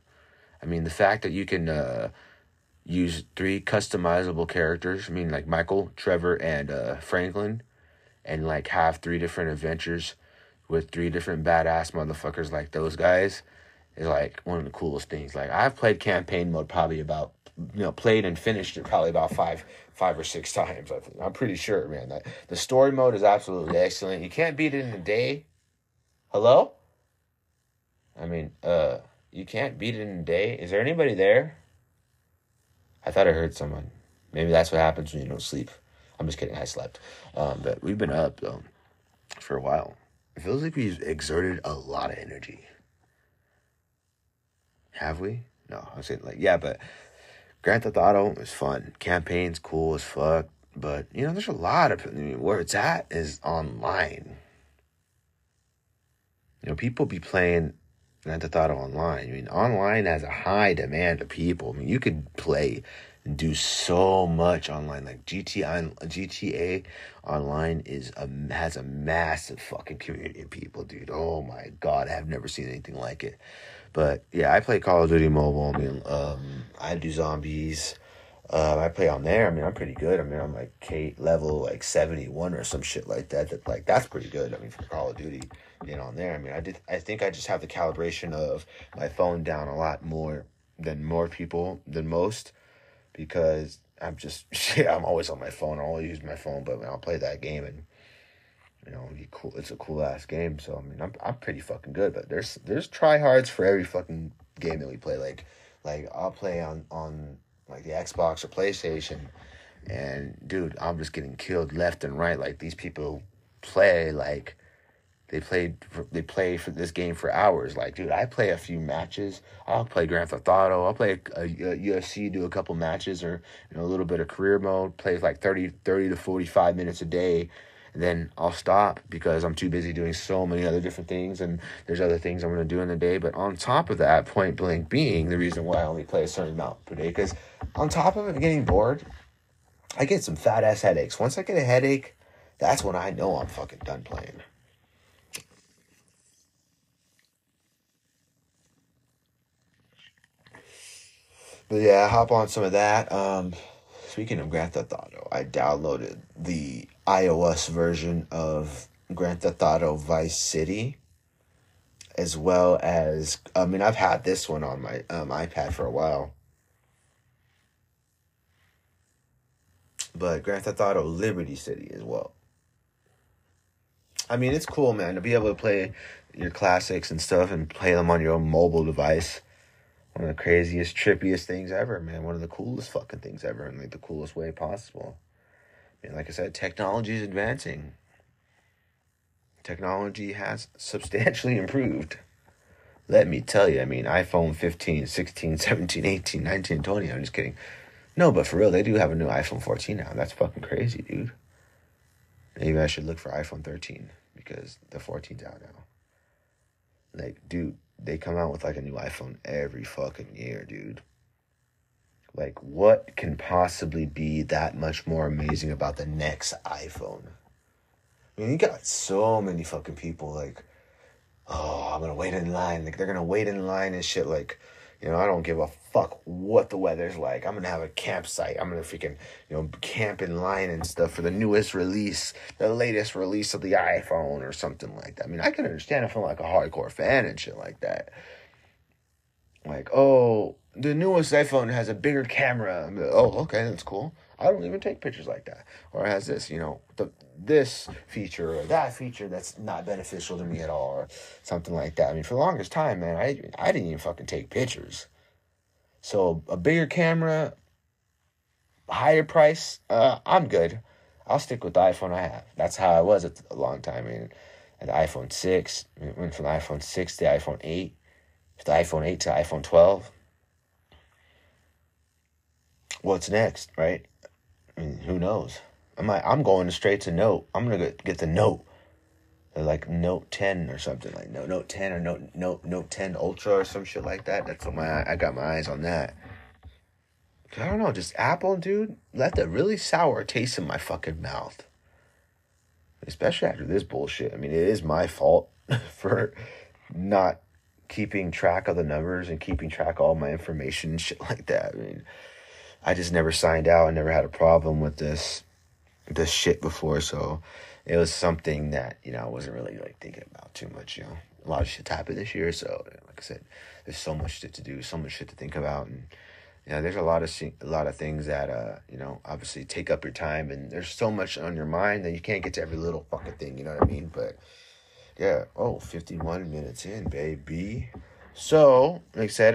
I mean, the fact that you can use 3 customizable characters, I mean, like Michael, Trevor, and Franklin, and, like, have 3 different adventures with 3 different badass motherfuckers like those guys, is like one of the coolest things. Like, I've played campaign mode probably about, you know, played and finished it probably about five or six times. I'm pretty sure, man. Like, the story mode is absolutely excellent. You can't beat it in a day. Hello? I mean, you can't beat it in a day. Is there anybody there? I thought I heard someone. Maybe that's what happens when you don't sleep. I'm just kidding. I slept. But we've been up, though, for a while. It feels like we've exerted a lot of energy. Have we? No, I was saying, like, yeah, but Grand Theft Auto is fun. Campaign's cool as fuck. But, you know, there's a lot of... I mean, where it's at is online. You know, people be playing Grand Theft Auto online. I mean, online has a high demand of people. I mean, you could play and do so much online. Like, GTA Online has a massive fucking community of people, dude. Oh, my God. I have never seen anything like it. But, yeah, I play Call of Duty Mobile. I mean, I do zombies. I play on there. I mean, I'm pretty good. I mean, I'm, like, level, like, 71 or some shit like that. That, like, that's pretty good, I mean, for Call of Duty being on there. I mean, I think I just have the calibration of my phone down a lot more than most, because I'm always on my phone. I always use my phone, but I'll play that game and, you know, it's a cool-ass game. So, I mean, I'm pretty fucking good, but there's tryhards for every fucking game that we play. Like I'll play on like, the Xbox or PlayStation, and, dude, I'm just getting killed left and right. Like, these people play, like, they play for this game for hours. Like, dude, I play a few matches. I'll play Grand Theft Auto. I'll play a UFC, do a couple matches, or, you know, a little bit of career mode, play like 30 to 45 minutes a day. And then I'll stop because I'm too busy doing so many other different things, and there's other things I'm going to do in the day. But on top of that, point blank being the reason why I only play a certain amount per day, because on top of it getting bored, I get some fat-ass headaches. Once I get a headache, that's when I know I'm fucking done playing. But yeah, hop on some of that. Speaking of Grand Theft Auto, I downloaded the iOS version of Grand Theft Auto Vice City, as well as, I mean, I've had this one on my iPad for a while. But Grand Theft Auto Liberty City as well. I mean, it's cool, man, to be able to play your classics and stuff and play them on your own mobile device. One of the craziest, trippiest things ever, man. One of the coolest fucking things ever, in, like, the coolest way possible. I mean, like I said, technology is advancing. Technology has substantially improved. Let me tell you, I mean, iPhone 15, 16, 17, 18, 19, 20. I'm just kidding. No, but for real, they do have a new iPhone 14 now. That's fucking crazy, dude. Maybe I should look for iPhone 13, because the 14's out now. Like, dude, they come out with, like, a new iPhone every fucking year, dude. Like, what can possibly be that much more amazing about the next iPhone? I mean, you got so many fucking people, like, oh, I'm gonna wait in line. Like, they're gonna wait in line and shit, like, you know, I don't give a fuck what the weather's like. I'm gonna have a campsite. I'm gonna freaking, you know, camp in line and stuff for the newest release, the latest release of the iPhone or something like that. I mean, I can understand if I'm like a hardcore fan and shit like that. Like, oh, the newest iPhone has a bigger camera. Like, oh, okay, that's cool. I don't even take pictures like that. Or it has this, you know, this feature or that feature that's not beneficial to me at all, or something like that. I mean, for the longest time, man, I didn't even fucking take pictures. So a bigger camera, higher price, I'm good. I'll stick with the iPhone I have. That's how I was at a long time. I mean, at the iPhone 6, it went from the iPhone 6 to the iPhone 8, the iPhone 8 to the iPhone 12. What's next, right? I mean, who knows? I'm going straight to Note. I'm going to get the Note. They're like Note 10 or something. Like Note 10 or Note 10 Ultra or some shit like that. That's what I got my eyes on that. I don't know. Just Apple, dude, left a really sour taste in my fucking mouth. Especially after this bullshit. I mean, it is my fault for not keeping track of the numbers and keeping track of all my information and shit like that. I mean, I just never signed out. I never had a problem with this shit before, so it was something that, you know, I wasn't really, like, thinking about too much, you know. A lot of shit's happened this year, so, like I said, there's so much shit to do, so much shit to think about, and you know, there's a lot of things that you know, obviously take up your time, and there's so much on your mind that you can't get to every little fucking thing. You know what I mean? But yeah, 51 minutes in, baby. So like I said,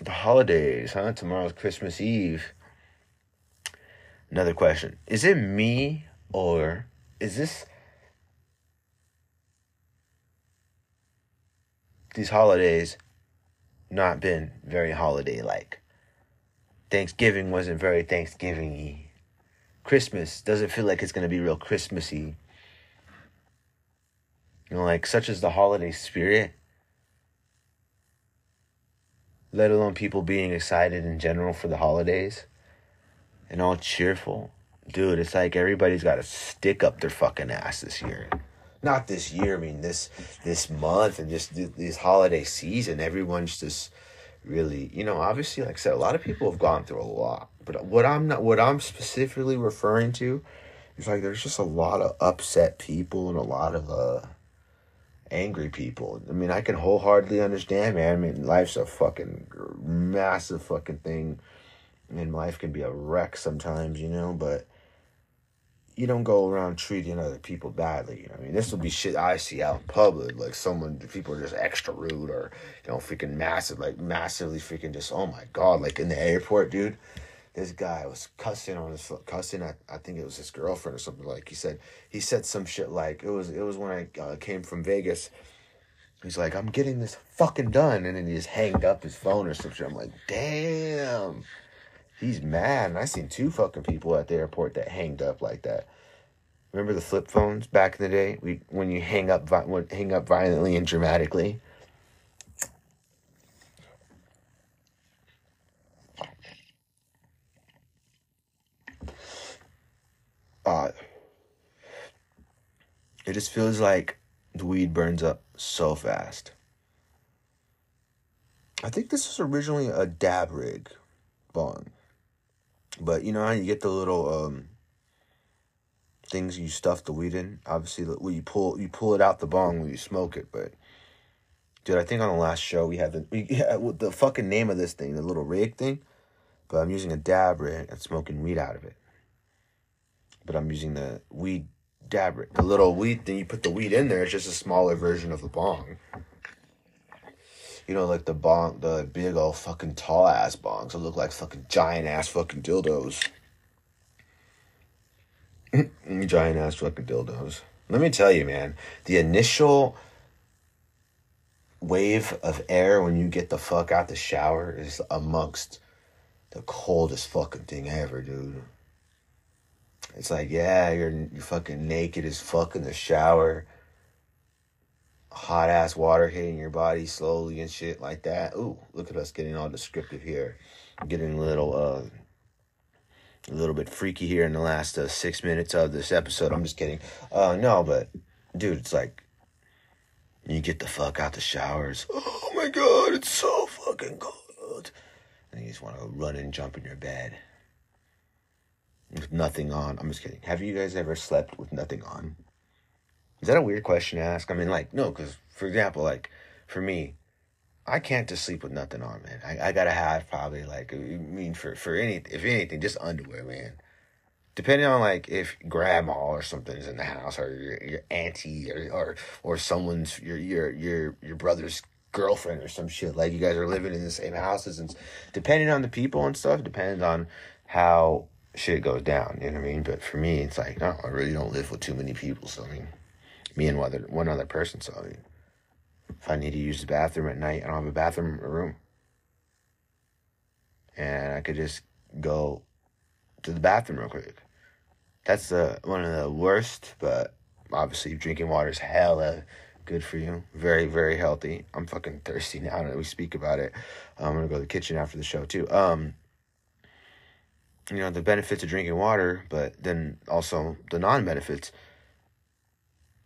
the holidays, huh? Tomorrow's Christmas Eve. Another question: is it me or is this? These holidays not been very holiday-like. Thanksgiving wasn't very Thanksgiving-y. Christmas doesn't feel like it's going to be real Christmassy. You know, like, such is the holiday spirit. Let alone people being excited in general for the holidays. And all cheerful. Dude, it's like everybody's got to stick up their fucking ass this year. Not this year, I mean this month and just this holiday season. Everyone's just really, you know, obviously, like I said, a lot of people have gone through a lot. But what I'm specifically referring to is like there's just a lot of upset people and a lot of angry people. I mean, I can wholeheartedly understand, man. I mean, life's a fucking massive fucking thing. And life can be a wreck sometimes, you know, but you don't go around treating other people badly. You know what I mean? This will be shit I see out in public. Like people are just extra rude or, you know, freaking massive, like massively freaking just, oh my God, like in the airport, dude, this guy was cussing. I think it was his girlfriend or something. Like he said some shit. Like it was when I came from Vegas. He's like, I'm getting this fucking done. And then he just hanged up his phone or some shit. I'm like, damn. He's mad, and I seen two fucking people at the airport that hanged up like that. Remember the flip phones back in the day? When you hang up violently and dramatically. It just feels like the weed burns up so fast. I think this was originally a dab rig bong. But you know how you get the little things you stuff the weed in? Obviously, when you pull it out the bong when you smoke it. But dude, I think on the last show we had the fucking name of this thing, the little rig thing. But I'm using a dab rig and smoking weed out of it. But I'm using the weed dab rig, the little weed thing. You put the weed in there. It's just a smaller version of the bong. You know, like the bong, the big old fucking tall ass bongs that look like fucking giant ass fucking dildos. Giant ass fucking dildos. Let me tell you, man, the initial wave of air when you get the fuck out the shower is amongst the coldest fucking thing ever, dude. It's like, yeah, you're fucking naked as fuck in the shower. Hot ass water hitting your body slowly and shit like that. Ooh, look at us getting all descriptive here. Getting a little bit freaky here in the last 6 minutes of this episode. I'm just kidding. No, but dude, it's like you get the fuck out the showers. Oh my God, it's so fucking cold. And you just want to run and jump in your bed. With nothing on. I'm just kidding. Have you guys ever slept with nothing on? Is that a weird question to ask? I mean, like, no, because, for example, like, for me, I can't just sleep with nothing on, man. I got to have probably, like, I mean, for any, if anything, just underwear, man. Depending on, like, if grandma or something's in the house or your auntie or someone's, your brother's girlfriend or some shit. Like, you guys are living in the same houses. And depending on the people and stuff, depends on how shit goes down, you know what I mean? But for me, it's like, no, I really don't live with too many people, so, I mean. Me and one other person, so I mean, if I need to use the bathroom at night, I don't have a bathroom or room. And I could just go to the bathroom real quick. That's one of the worst, but obviously drinking water is hella good for you. Very, very healthy. I'm fucking thirsty now that we speak about it. I'm going to go to the kitchen after the show, too. You know, the benefits of drinking water, but then also the non-benefits.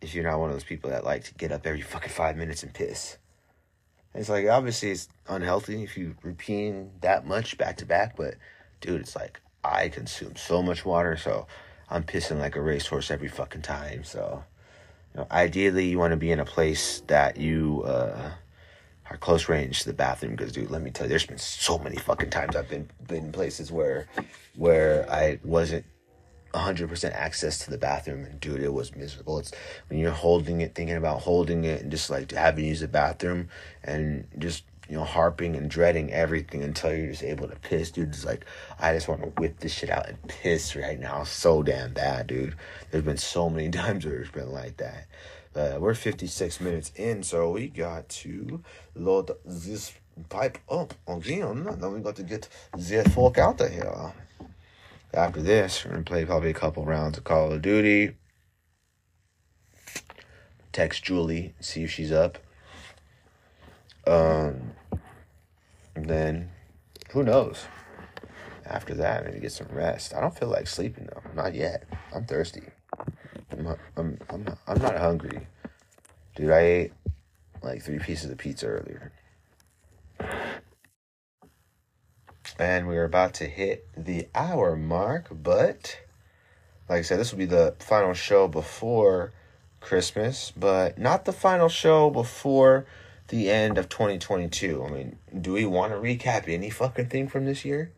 If you're not one of those people that like to get up every fucking 5 minutes and piss. It's like, obviously it's unhealthy if you repeat that much back to back, but dude, it's like, I consume so much water, so I'm pissing like a racehorse every fucking time. So, you know, ideally you want to be in a place that you are close range to the bathroom, because dude, let me tell you, there's been so many fucking times I've been in places where I wasn't 100% access to the bathroom, and dude, it was miserable. It's when you're holding it, thinking about holding it, and just like having to use the bathroom, and just, you know, harping and dreading everything until you're just able to piss, dude. It's like, I just want to whip this shit out and piss right now so damn bad, dude. There's been so many times where it's been like that. But we're 56 minutes in, so we got to load this pipe up again. And then we got to get the fuck out of here. After this, we're going to play probably a couple rounds of Call of Duty. Text Julie, see if she's up. Then, who knows? After that, maybe get some rest. I don't feel like sleeping though. Not yet. I'm thirsty. I'm not hungry, dude. I ate like 3 pieces of pizza earlier, and we were about to hit the hour mark. But like I said, this will be the final show before Christmas, but not the final show before the end of 2022. I mean, do we want to recap any fucking thing from this year?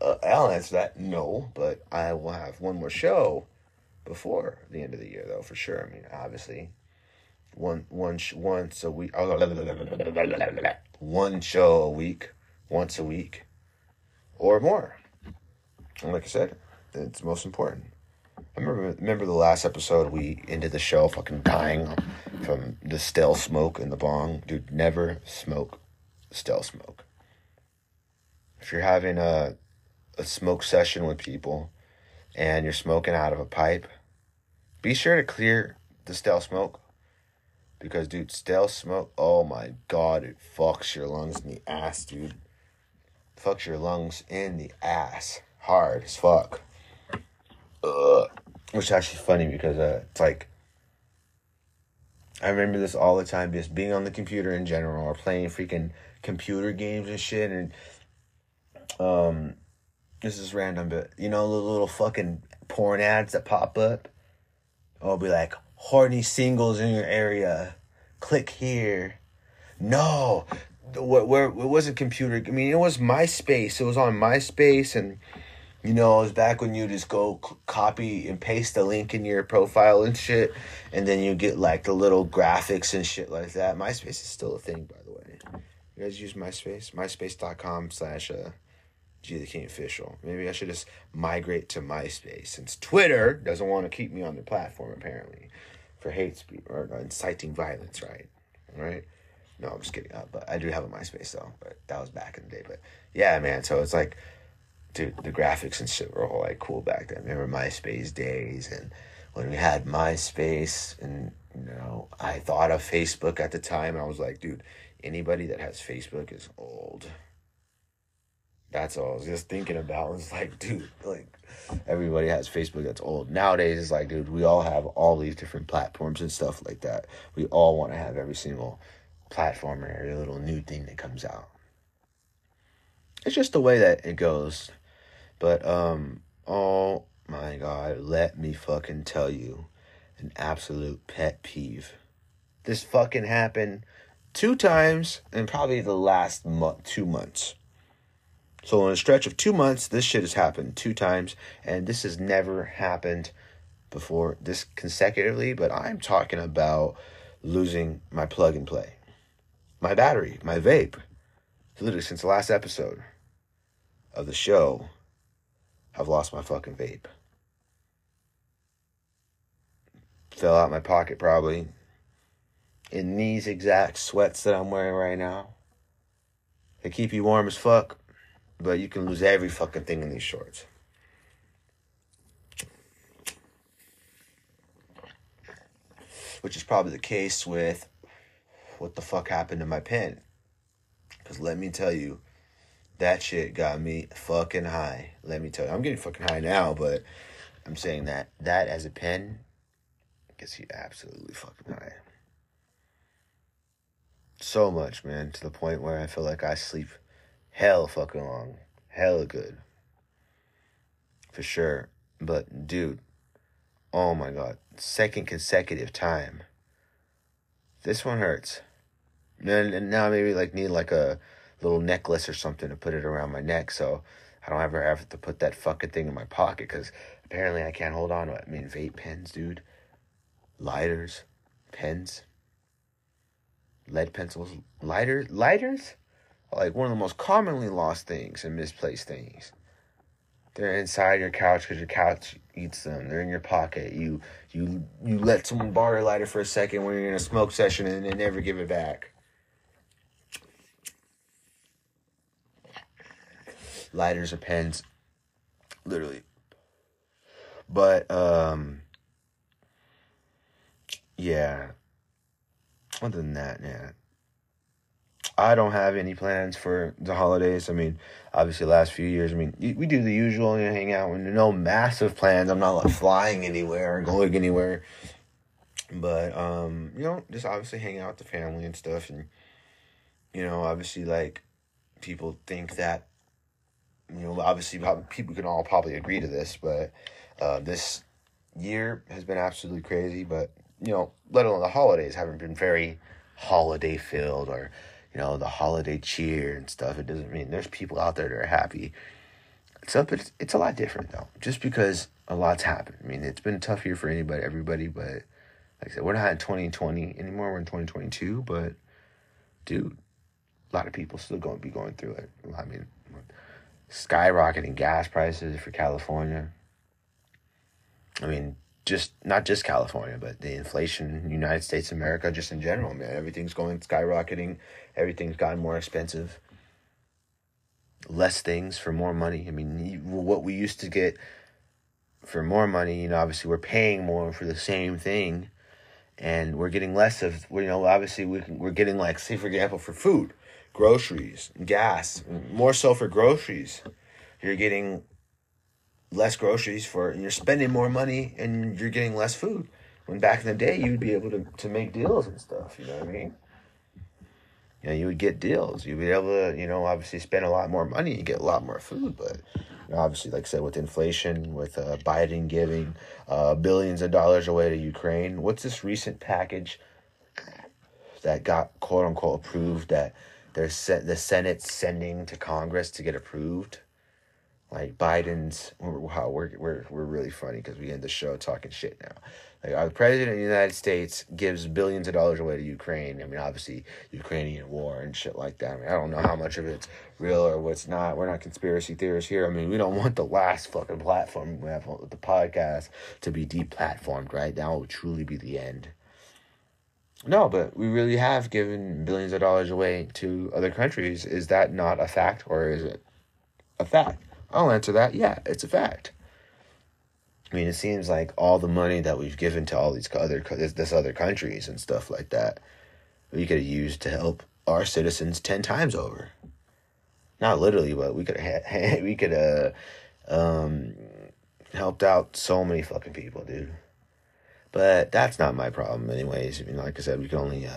I'll answer that, no, but I will have one more show before the end of the year, though, for sure. I mean, obviously, one show a week, once a week, or more. And like I said, it's most important. I remember the last episode we ended the show fucking dying from the stale smoke in the bong. Dude, never smoke stale smoke. If you're having a smoke session with people and you're smoking out of a pipe, be sure to clear the stale smoke. Because, dude, stale smoke, oh my God, it fucks your lungs in the ass, dude. It fucks your lungs in the ass. Hard as fuck. Which is actually funny because it's like, I remember this all the time, just being on the computer in general or playing freaking computer games and shit. And this is random, but you know the little fucking porn ads that pop up? I'll be like, horny singles in your area, click here. No, it wasn't computer. I mean, it was MySpace. It was on MySpace, and you know, it was back when you just go copy and paste the link in your profile and shit, and then you get like the little graphics and shit like that. MySpace is still a thing, by the way. You guys use MySpace? MySpace.com/GTheKingOfficial. Maybe I should just migrate to MySpace, since Twitter doesn't want to keep me on their platform, apparently, for hate speech or inciting violence, right? All right? No, I'm just kidding. But I do have a MySpace, though, but that was back in the day. But yeah, man, so it's like, dude, the graphics and shit were all like cool back then. I remember MySpace days, and when we had MySpace, and you know, I thought of Facebook at the time. I was like, dude, anybody that has Facebook is old. That's all I was just thinking about. I was like, dude, like everybody has Facebook that's old. Nowadays, it's like, dude, we all have all these different platforms and stuff like that. We all want to have every single platform and every little new thing that comes out. It's just the way that it goes. But, oh my God, let me fucking tell you an absolute pet peeve. This fucking happened 2 times in probably the last 2 months. So in a stretch of 2 months, this shit has happened 2 times, and this has never happened before this consecutively, but I'm talking about losing my plug and play, my battery, my vape. Literally since the last episode of the show, I've lost my fucking vape. Fell out my pocket, probably. In these exact sweats that I'm wearing right now. They keep you warm as fuck, but you can lose every fucking thing in these shorts. Which is probably the case with what the fuck happened to my pen. Because let me tell you, that shit got me fucking high. Let me tell you, I'm getting fucking high now, but I'm saying that as a pen gets you absolutely fucking high. So much, man, to the point where I feel like I sleep hell fucking long. Hell good. For sure. But, dude, oh my God, second consecutive time. This one hurts. And now maybe like need like a little necklace or something to put it around my neck so I don't ever have to put that fucking thing in my pocket, because apparently I can't hold on to it. I mean, vape pens, dude. Lighters. Pens. Lead pencils. Lighters? Like one of the most commonly lost things and misplaced things. They're inside your couch because your couch eats them. They're in your pocket. You let someone borrow your lighter for a second when you're in a smoke session and they never give it back. Lighters or pens, literally. But yeah. Other than that, yeah. I don't have any plans for the holidays. I mean, obviously, last few years, I mean, we do the usual, you know, hang out, and no massive plans. I'm not like flying anywhere or going anywhere, but you know, just obviously hang out with the family and stuff, and you know, obviously, like people think that, you know, obviously, people can all probably agree to this, but this year has been absolutely crazy. But you know, let alone the holidays haven't been very holiday filled or, you know, the holiday cheer and stuff. It doesn't mean there's people out there that are happy. It's a lot different, though, just because a lot's happened. I mean, it's been a tough year for everybody, but like I said, we're not in 2020 anymore. We're in 2022, but, dude, a lot of people still going to be going through it. I mean, skyrocketing gas prices for California. I mean, just not just California, but the inflation in the United States of America, just in general, man. Everything's going skyrocketing. Everything's gotten more expensive. Less things for more money. I mean, what we used to get for more money, you know, obviously we're paying more for the same thing, and we're getting less of, you know, obviously we're getting, like, say, for example, for food, groceries, gas, more so for groceries. You're getting less groceries and you're spending more money and you're getting less food. When back in the day, you'd be able to make deals and stuff, you know what I mean? You know, you would get deals. You'd be able to, you know, obviously spend a lot more money and get a lot more food. But you know, obviously, like I said, with inflation, with Biden giving billions of dollars away to Ukraine, what's this recent package that got quote-unquote approved that the Senate's sending to Congress to get approved? Like Biden's, wow, we're really funny because we end the show talking shit now. Like our president of the United States gives billions of dollars away to Ukraine. I mean, obviously, Ukrainian war and shit like that. I mean, I don't know how much of it's real or what's not. We're not conspiracy theorists here. I mean, we don't want the last fucking platform we have with the podcast to be deplatformed, right? That would truly be the end. No, but we really have given billions of dollars away to other countries. Is that not a fact, or is it a fact? I'll answer that. Yeah, it's a fact. I mean, it seems like all the money that we've given to all these other countries and stuff like that, we could have used to help our citizens 10 times over. Not literally, but we could have helped out so many fucking people, dude. But that's not my problem, anyways. I mean, like I said, we can only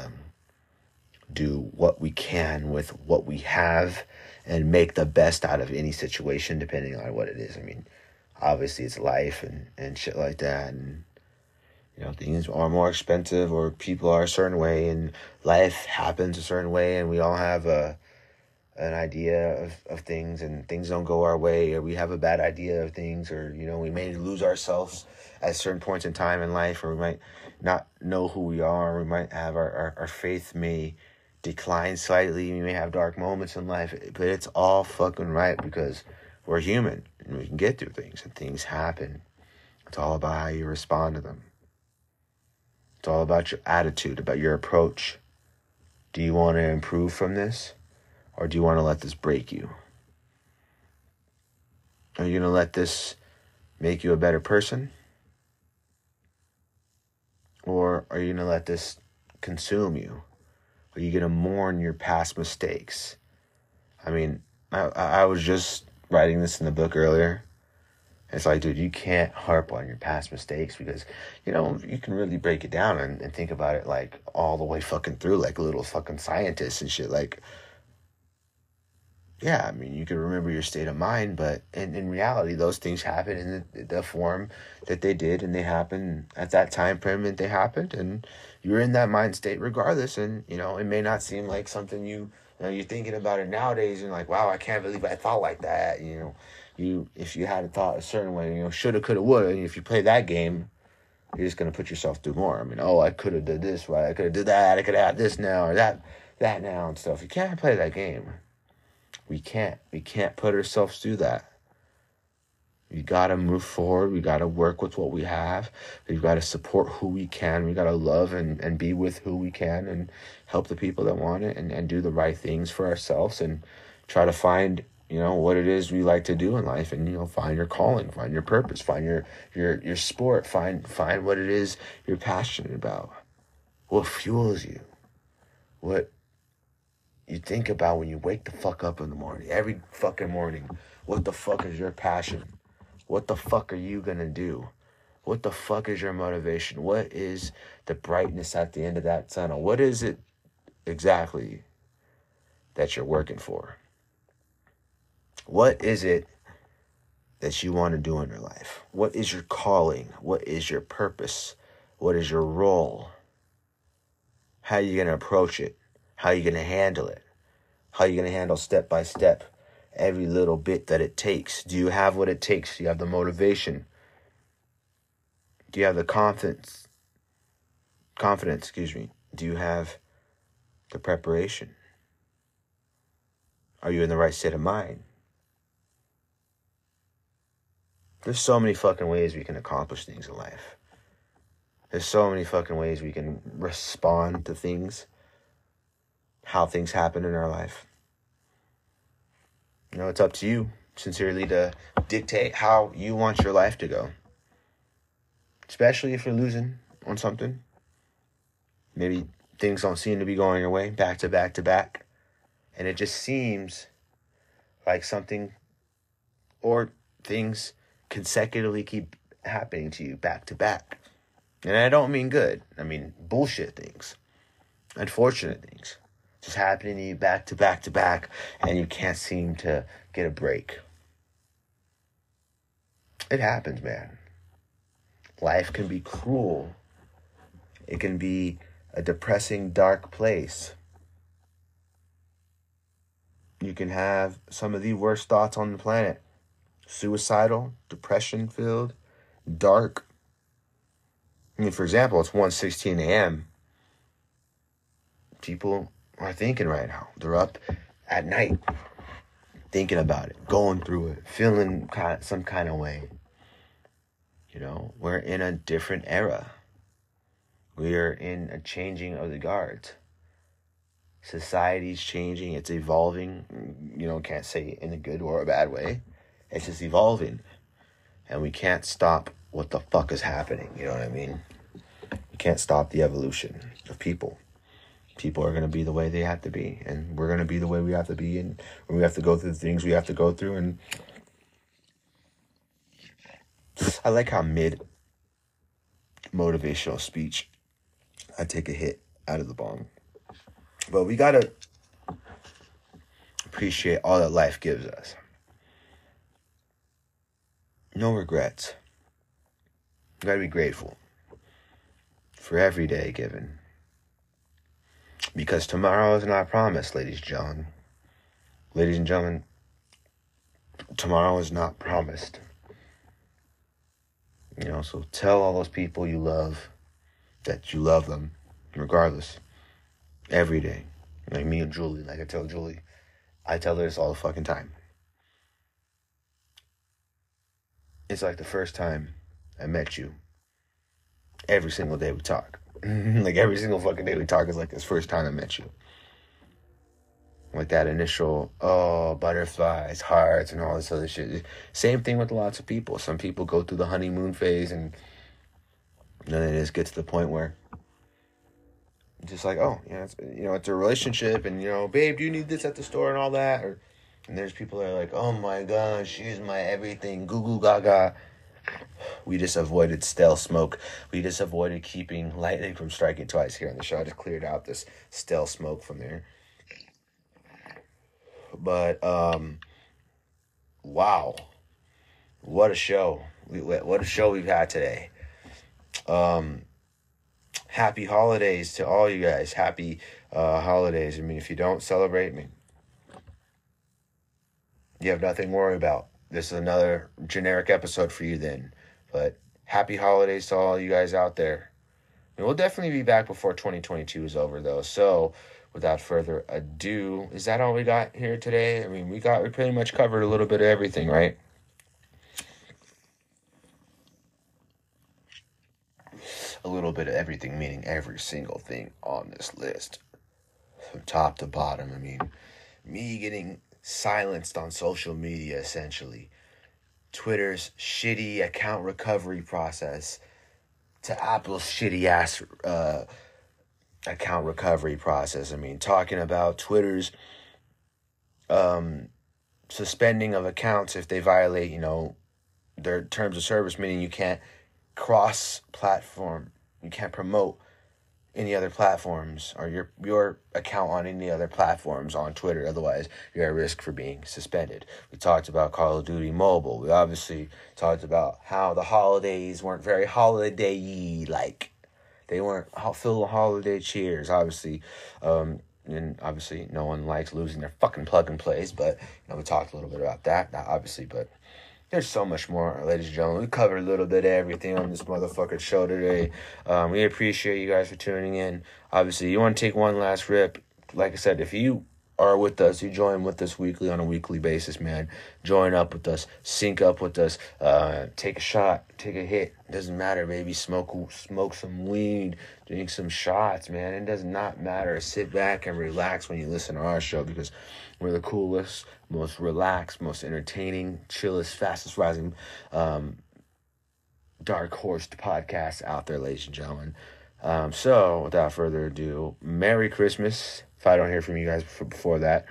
do what we can with what we have and make the best out of any situation, depending on what it is. I mean, obviously it's life and shit like that. And, you know, things are more expensive or people are a certain way and life happens a certain way. And we all have an idea of things, and things don't go our way, or we have a bad idea of things, or, you know, we may lose ourselves at certain points in time in life, or we might not know who we are. We might have our faith may decline slightly. We may have dark moments in life, but it's all fucking right because we're human and we can get through things and things happen. It's all about how you respond to them. It's all about your attitude, about your approach. Do you want to improve from this, or do you want to let this break you? Are you going to let this make you a better person, or are you going to let this consume you? Are you going to mourn your past mistakes? I mean, I was just writing this in the book earlier. It's like, dude, you can't harp on your past mistakes because, you know, you can really break it down and think about it like all the way fucking through, like little fucking scientists and shit. Like, yeah, I mean, you can remember your state of mind, but in reality, those things happen in the form that they did, and they happened at that time frame that they happened, and you're in that mind state regardless. And, you know, it may not seem like something you're thinking about it nowadays, and like, wow, I can't believe I thought like that. You know, if you had a thought a certain way, you know, shoulda, coulda, woulda, and if you play that game, you're just going to put yourself through more. I mean, oh, I could have did this, right? I could have did that. I could have had this now or that now and stuff. You can't play that game. We can't put ourselves through that. You got to move forward. We got to work with what we have. We've got to support who we can. We got to love and be with who we can and help the people that want it and do the right things for ourselves and try to find, you know, what it is we like to do in life and, you know, find your calling, find your purpose, find your sport, find what it is you're passionate about. What fuels you? What you think about when you wake the fuck up in the morning, every fucking morning. What the fuck is your passion? What the fuck are you gonna do? What the fuck is your motivation? What is the brightness at the end of that tunnel? What is it exactly that you're working for? What is it that you want to do in your life? What is your calling? What is your purpose? What is your role? How are you gonna approach it? How are you going to handle it? How are you going to handle step by step every little bit that it takes? Do you have what it takes? Do you have the motivation? Do you have the confidence? Do you have the preparation? Are you in the right state of mind? There's so many fucking ways we can accomplish things in life. There's so many fucking ways we can respond to things. How things happen in our life. You know, it's up to you, sincerely, to dictate how you want your life to go. Especially if you're losing on something. Maybe things don't seem to be going your way, back to back to back. And it just seems like something or things consecutively keep happening to you back to back. And I don't mean good. I mean bullshit things. Unfortunate things. Just happening to you back to back to back, and you can't seem to get a break. It happens, man. Life can be cruel. It can be a depressing, dark place. You can have some of the worst thoughts on the planet. Suicidal, depression-filled, dark. I mean, for example, it's 1:16 a.m. People are thinking right now. They're up at night thinking about it, going through it, feeling some kind of way. You know, we're in a different era. We are in a changing of the guards. Society's changing. It's evolving. You know, can't say in a good or a bad way. It's just evolving. And we can't stop what the fuck is happening. You know what I mean? We can't stop the evolution of people. People are going to be the way they have to be, and we're going to be the way we have to be, and we have to go through the things we have to go through. And I like how mid-motivational speech, I take a hit out of the bomb. But we got to appreciate all that life gives us. No regrets. You got to be grateful for every day given. Because tomorrow is not promised, ladies and gentlemen. Ladies and gentlemen, tomorrow is not promised. You know, so tell all those people you love that you love them, regardless, every day. Like me and Julie, like I tell Julie, I tell her this all the fucking time. It's like the first time I met you. Every single day we talk. Like every single fucking day we talk is like this first time I met you. Like that initial, oh, butterflies, hearts, and all this other shit. Same thing with lots of people. Some people go through the honeymoon phase and then it just gets to the point where just like, oh, yeah, it's, you know, it's a relationship and, you know, babe, do you need this at the store and all that? Or, and there's people that are like, oh my gosh, she's my everything, goo goo gaga. We just avoided stale smoke. We just avoided keeping lightning from striking twice here on the show. I just cleared out this stale smoke from there. But wow, what a show! What a show we've had today. Happy holidays to all you guys. Happy holidays. I mean, if you don't celebrate, you have nothing to worry about. This is another generic episode for you then. But happy holidays to all you guys out there. And we'll definitely be back before 2022 is over, though. So without further ado, is that all we got here today? I mean, we pretty much covered a little bit of everything, right? A little bit of everything, meaning every single thing on this list. From top to bottom. I mean, me getting silenced on social media, essentially. Twitter's shitty account recovery process to Apple's shitty-ass account recovery process. I mean, talking about Twitter's suspending of accounts if they violate, their terms of service, meaning you can't cross-platform. You can't promote any other platforms or your account on any other platforms on Twitter. Otherwise, you're at risk for being suspended. We talked about Call of Duty Mobile. We obviously talked about how the holidays weren't very holiday-y. Like, they weren't filled with holiday cheers, obviously. And obviously, no one likes losing their fucking plug-and-plays. But, we talked a little bit about that. Not obviously, but there's so much more, ladies and gentlemen. We covered a little bit of everything on this motherfucking show today. We appreciate you guys for tuning in. Obviously, you want to take one last rip. Like I said, if you are with us, you join with us weekly on a weekly basis, man. Join up with us. Sync up with us. Take a shot. Take a hit. Doesn't matter, baby. Smoke some weed. Drink some shots, man. It does not matter. Sit back and relax when you listen to our show because we're the coolest, most relaxed, most entertaining, chillest, fastest rising, dark-horsed podcast out there, ladies and gentlemen. So, without further ado, Merry Christmas. If I don't hear from you guys before that,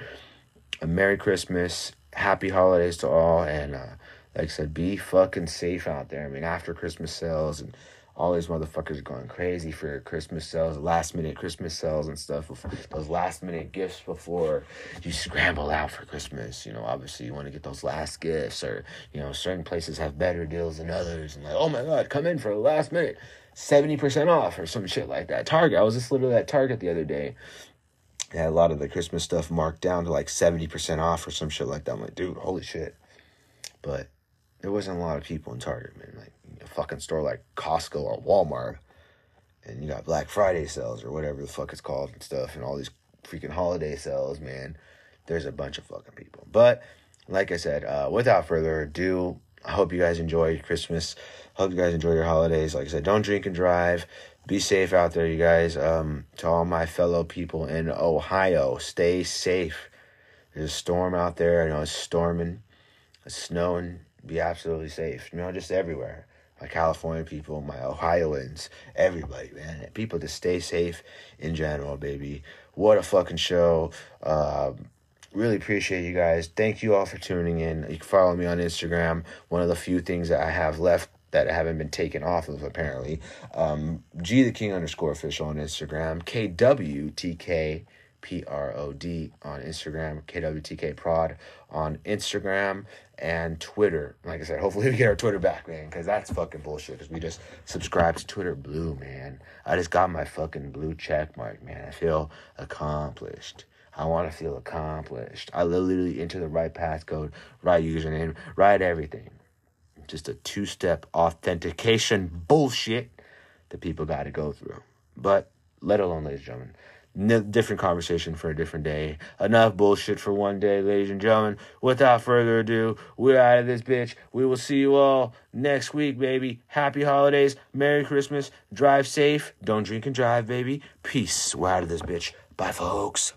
Merry Christmas, Happy Holidays to all, and like I said, be fucking safe out there. I mean, after Christmas sales and all these motherfuckers going crazy for Christmas sales, last-minute Christmas sales and stuff, those last-minute gifts before you scramble out for Christmas. Obviously, you want to get those last gifts or, certain places have better deals than others. And like, oh, my God, come in for the last minute, 70% off or some shit like that. Target, I was just literally at Target the other day. They had a lot of the Christmas stuff marked down to like 70% off or some shit like that. I'm like, dude, holy shit. But there wasn't a lot of people in Target, man. Like, a fucking store like Costco or Walmart, and you got Black Friday sales or whatever the fuck it's called and stuff, and all these freaking holiday sales, man. There's a bunch of fucking people. But like I said, without further ado, I hope you guys enjoy Christmas. Hope you guys enjoy your holidays. Like I said, don't drink and drive. Be safe out there, you guys. To all my fellow people in Ohio, stay safe. There's a storm out there. I know it's storming, it's snowing. Be absolutely safe. Just everywhere. My California people, my Ohioans, everybody, man. People just stay safe in general, baby. What a fucking show. Really appreciate you guys. Thank you all for tuning in. You can follow me on Instagram. One of the few things that I have left that haven't been taken off of, apparently. G_the_King_official on Instagram. KWTKprod on Instagram. KWTKprod on Instagram. And Twitter, like I said, hopefully we get our Twitter back, man, because that's fucking bullshit, because we just subscribed to Twitter Blue, man. I just got my fucking blue check mark, man. I feel accomplished. I want to feel accomplished. I literally enter the right passcode, right username, right everything. Just a two-step authentication bullshit that people got to go through. But let alone, ladies and gentlemen, different conversation for a different day. Enough bullshit for one day, ladies and gentlemen. Without further ado, we're out of this bitch. We will see you all next week, baby. Happy holidays. Merry Christmas. Drive safe. Don't drink and drive, baby. Peace. We're out of this bitch. Bye, folks.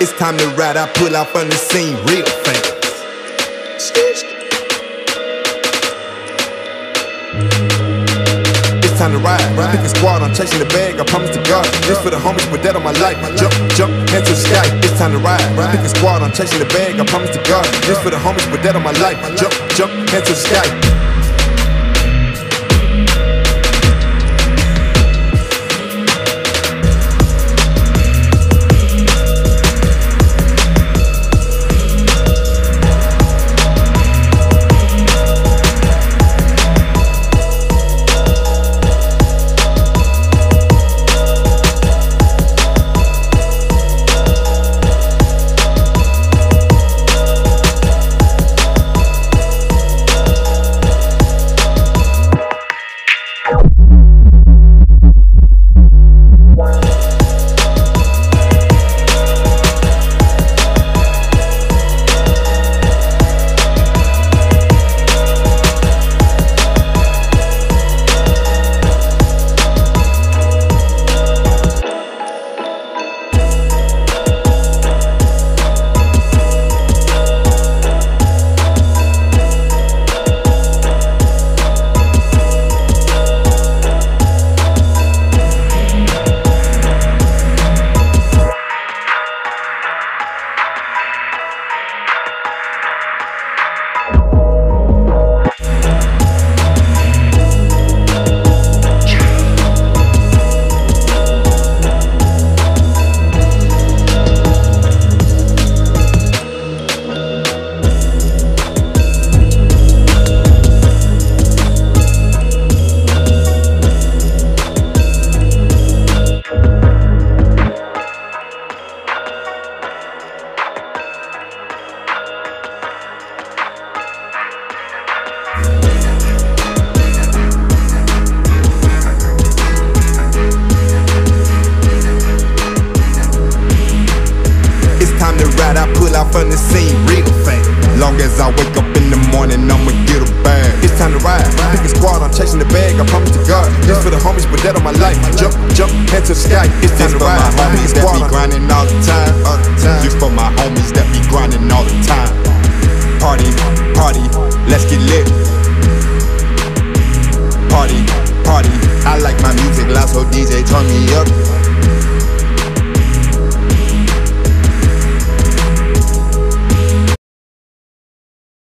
It's time to ride, I pull off on the scene real fast. It's time to ride, picking squad, I'm chasing the bag, I promise to God. This for the homies, put that on my life, jump, head to the sky. It's time to ride, picking squad, I'm chasing the bag, I promise to God. This for the homies, put that on my life, jump, head to the sky. Turn me up.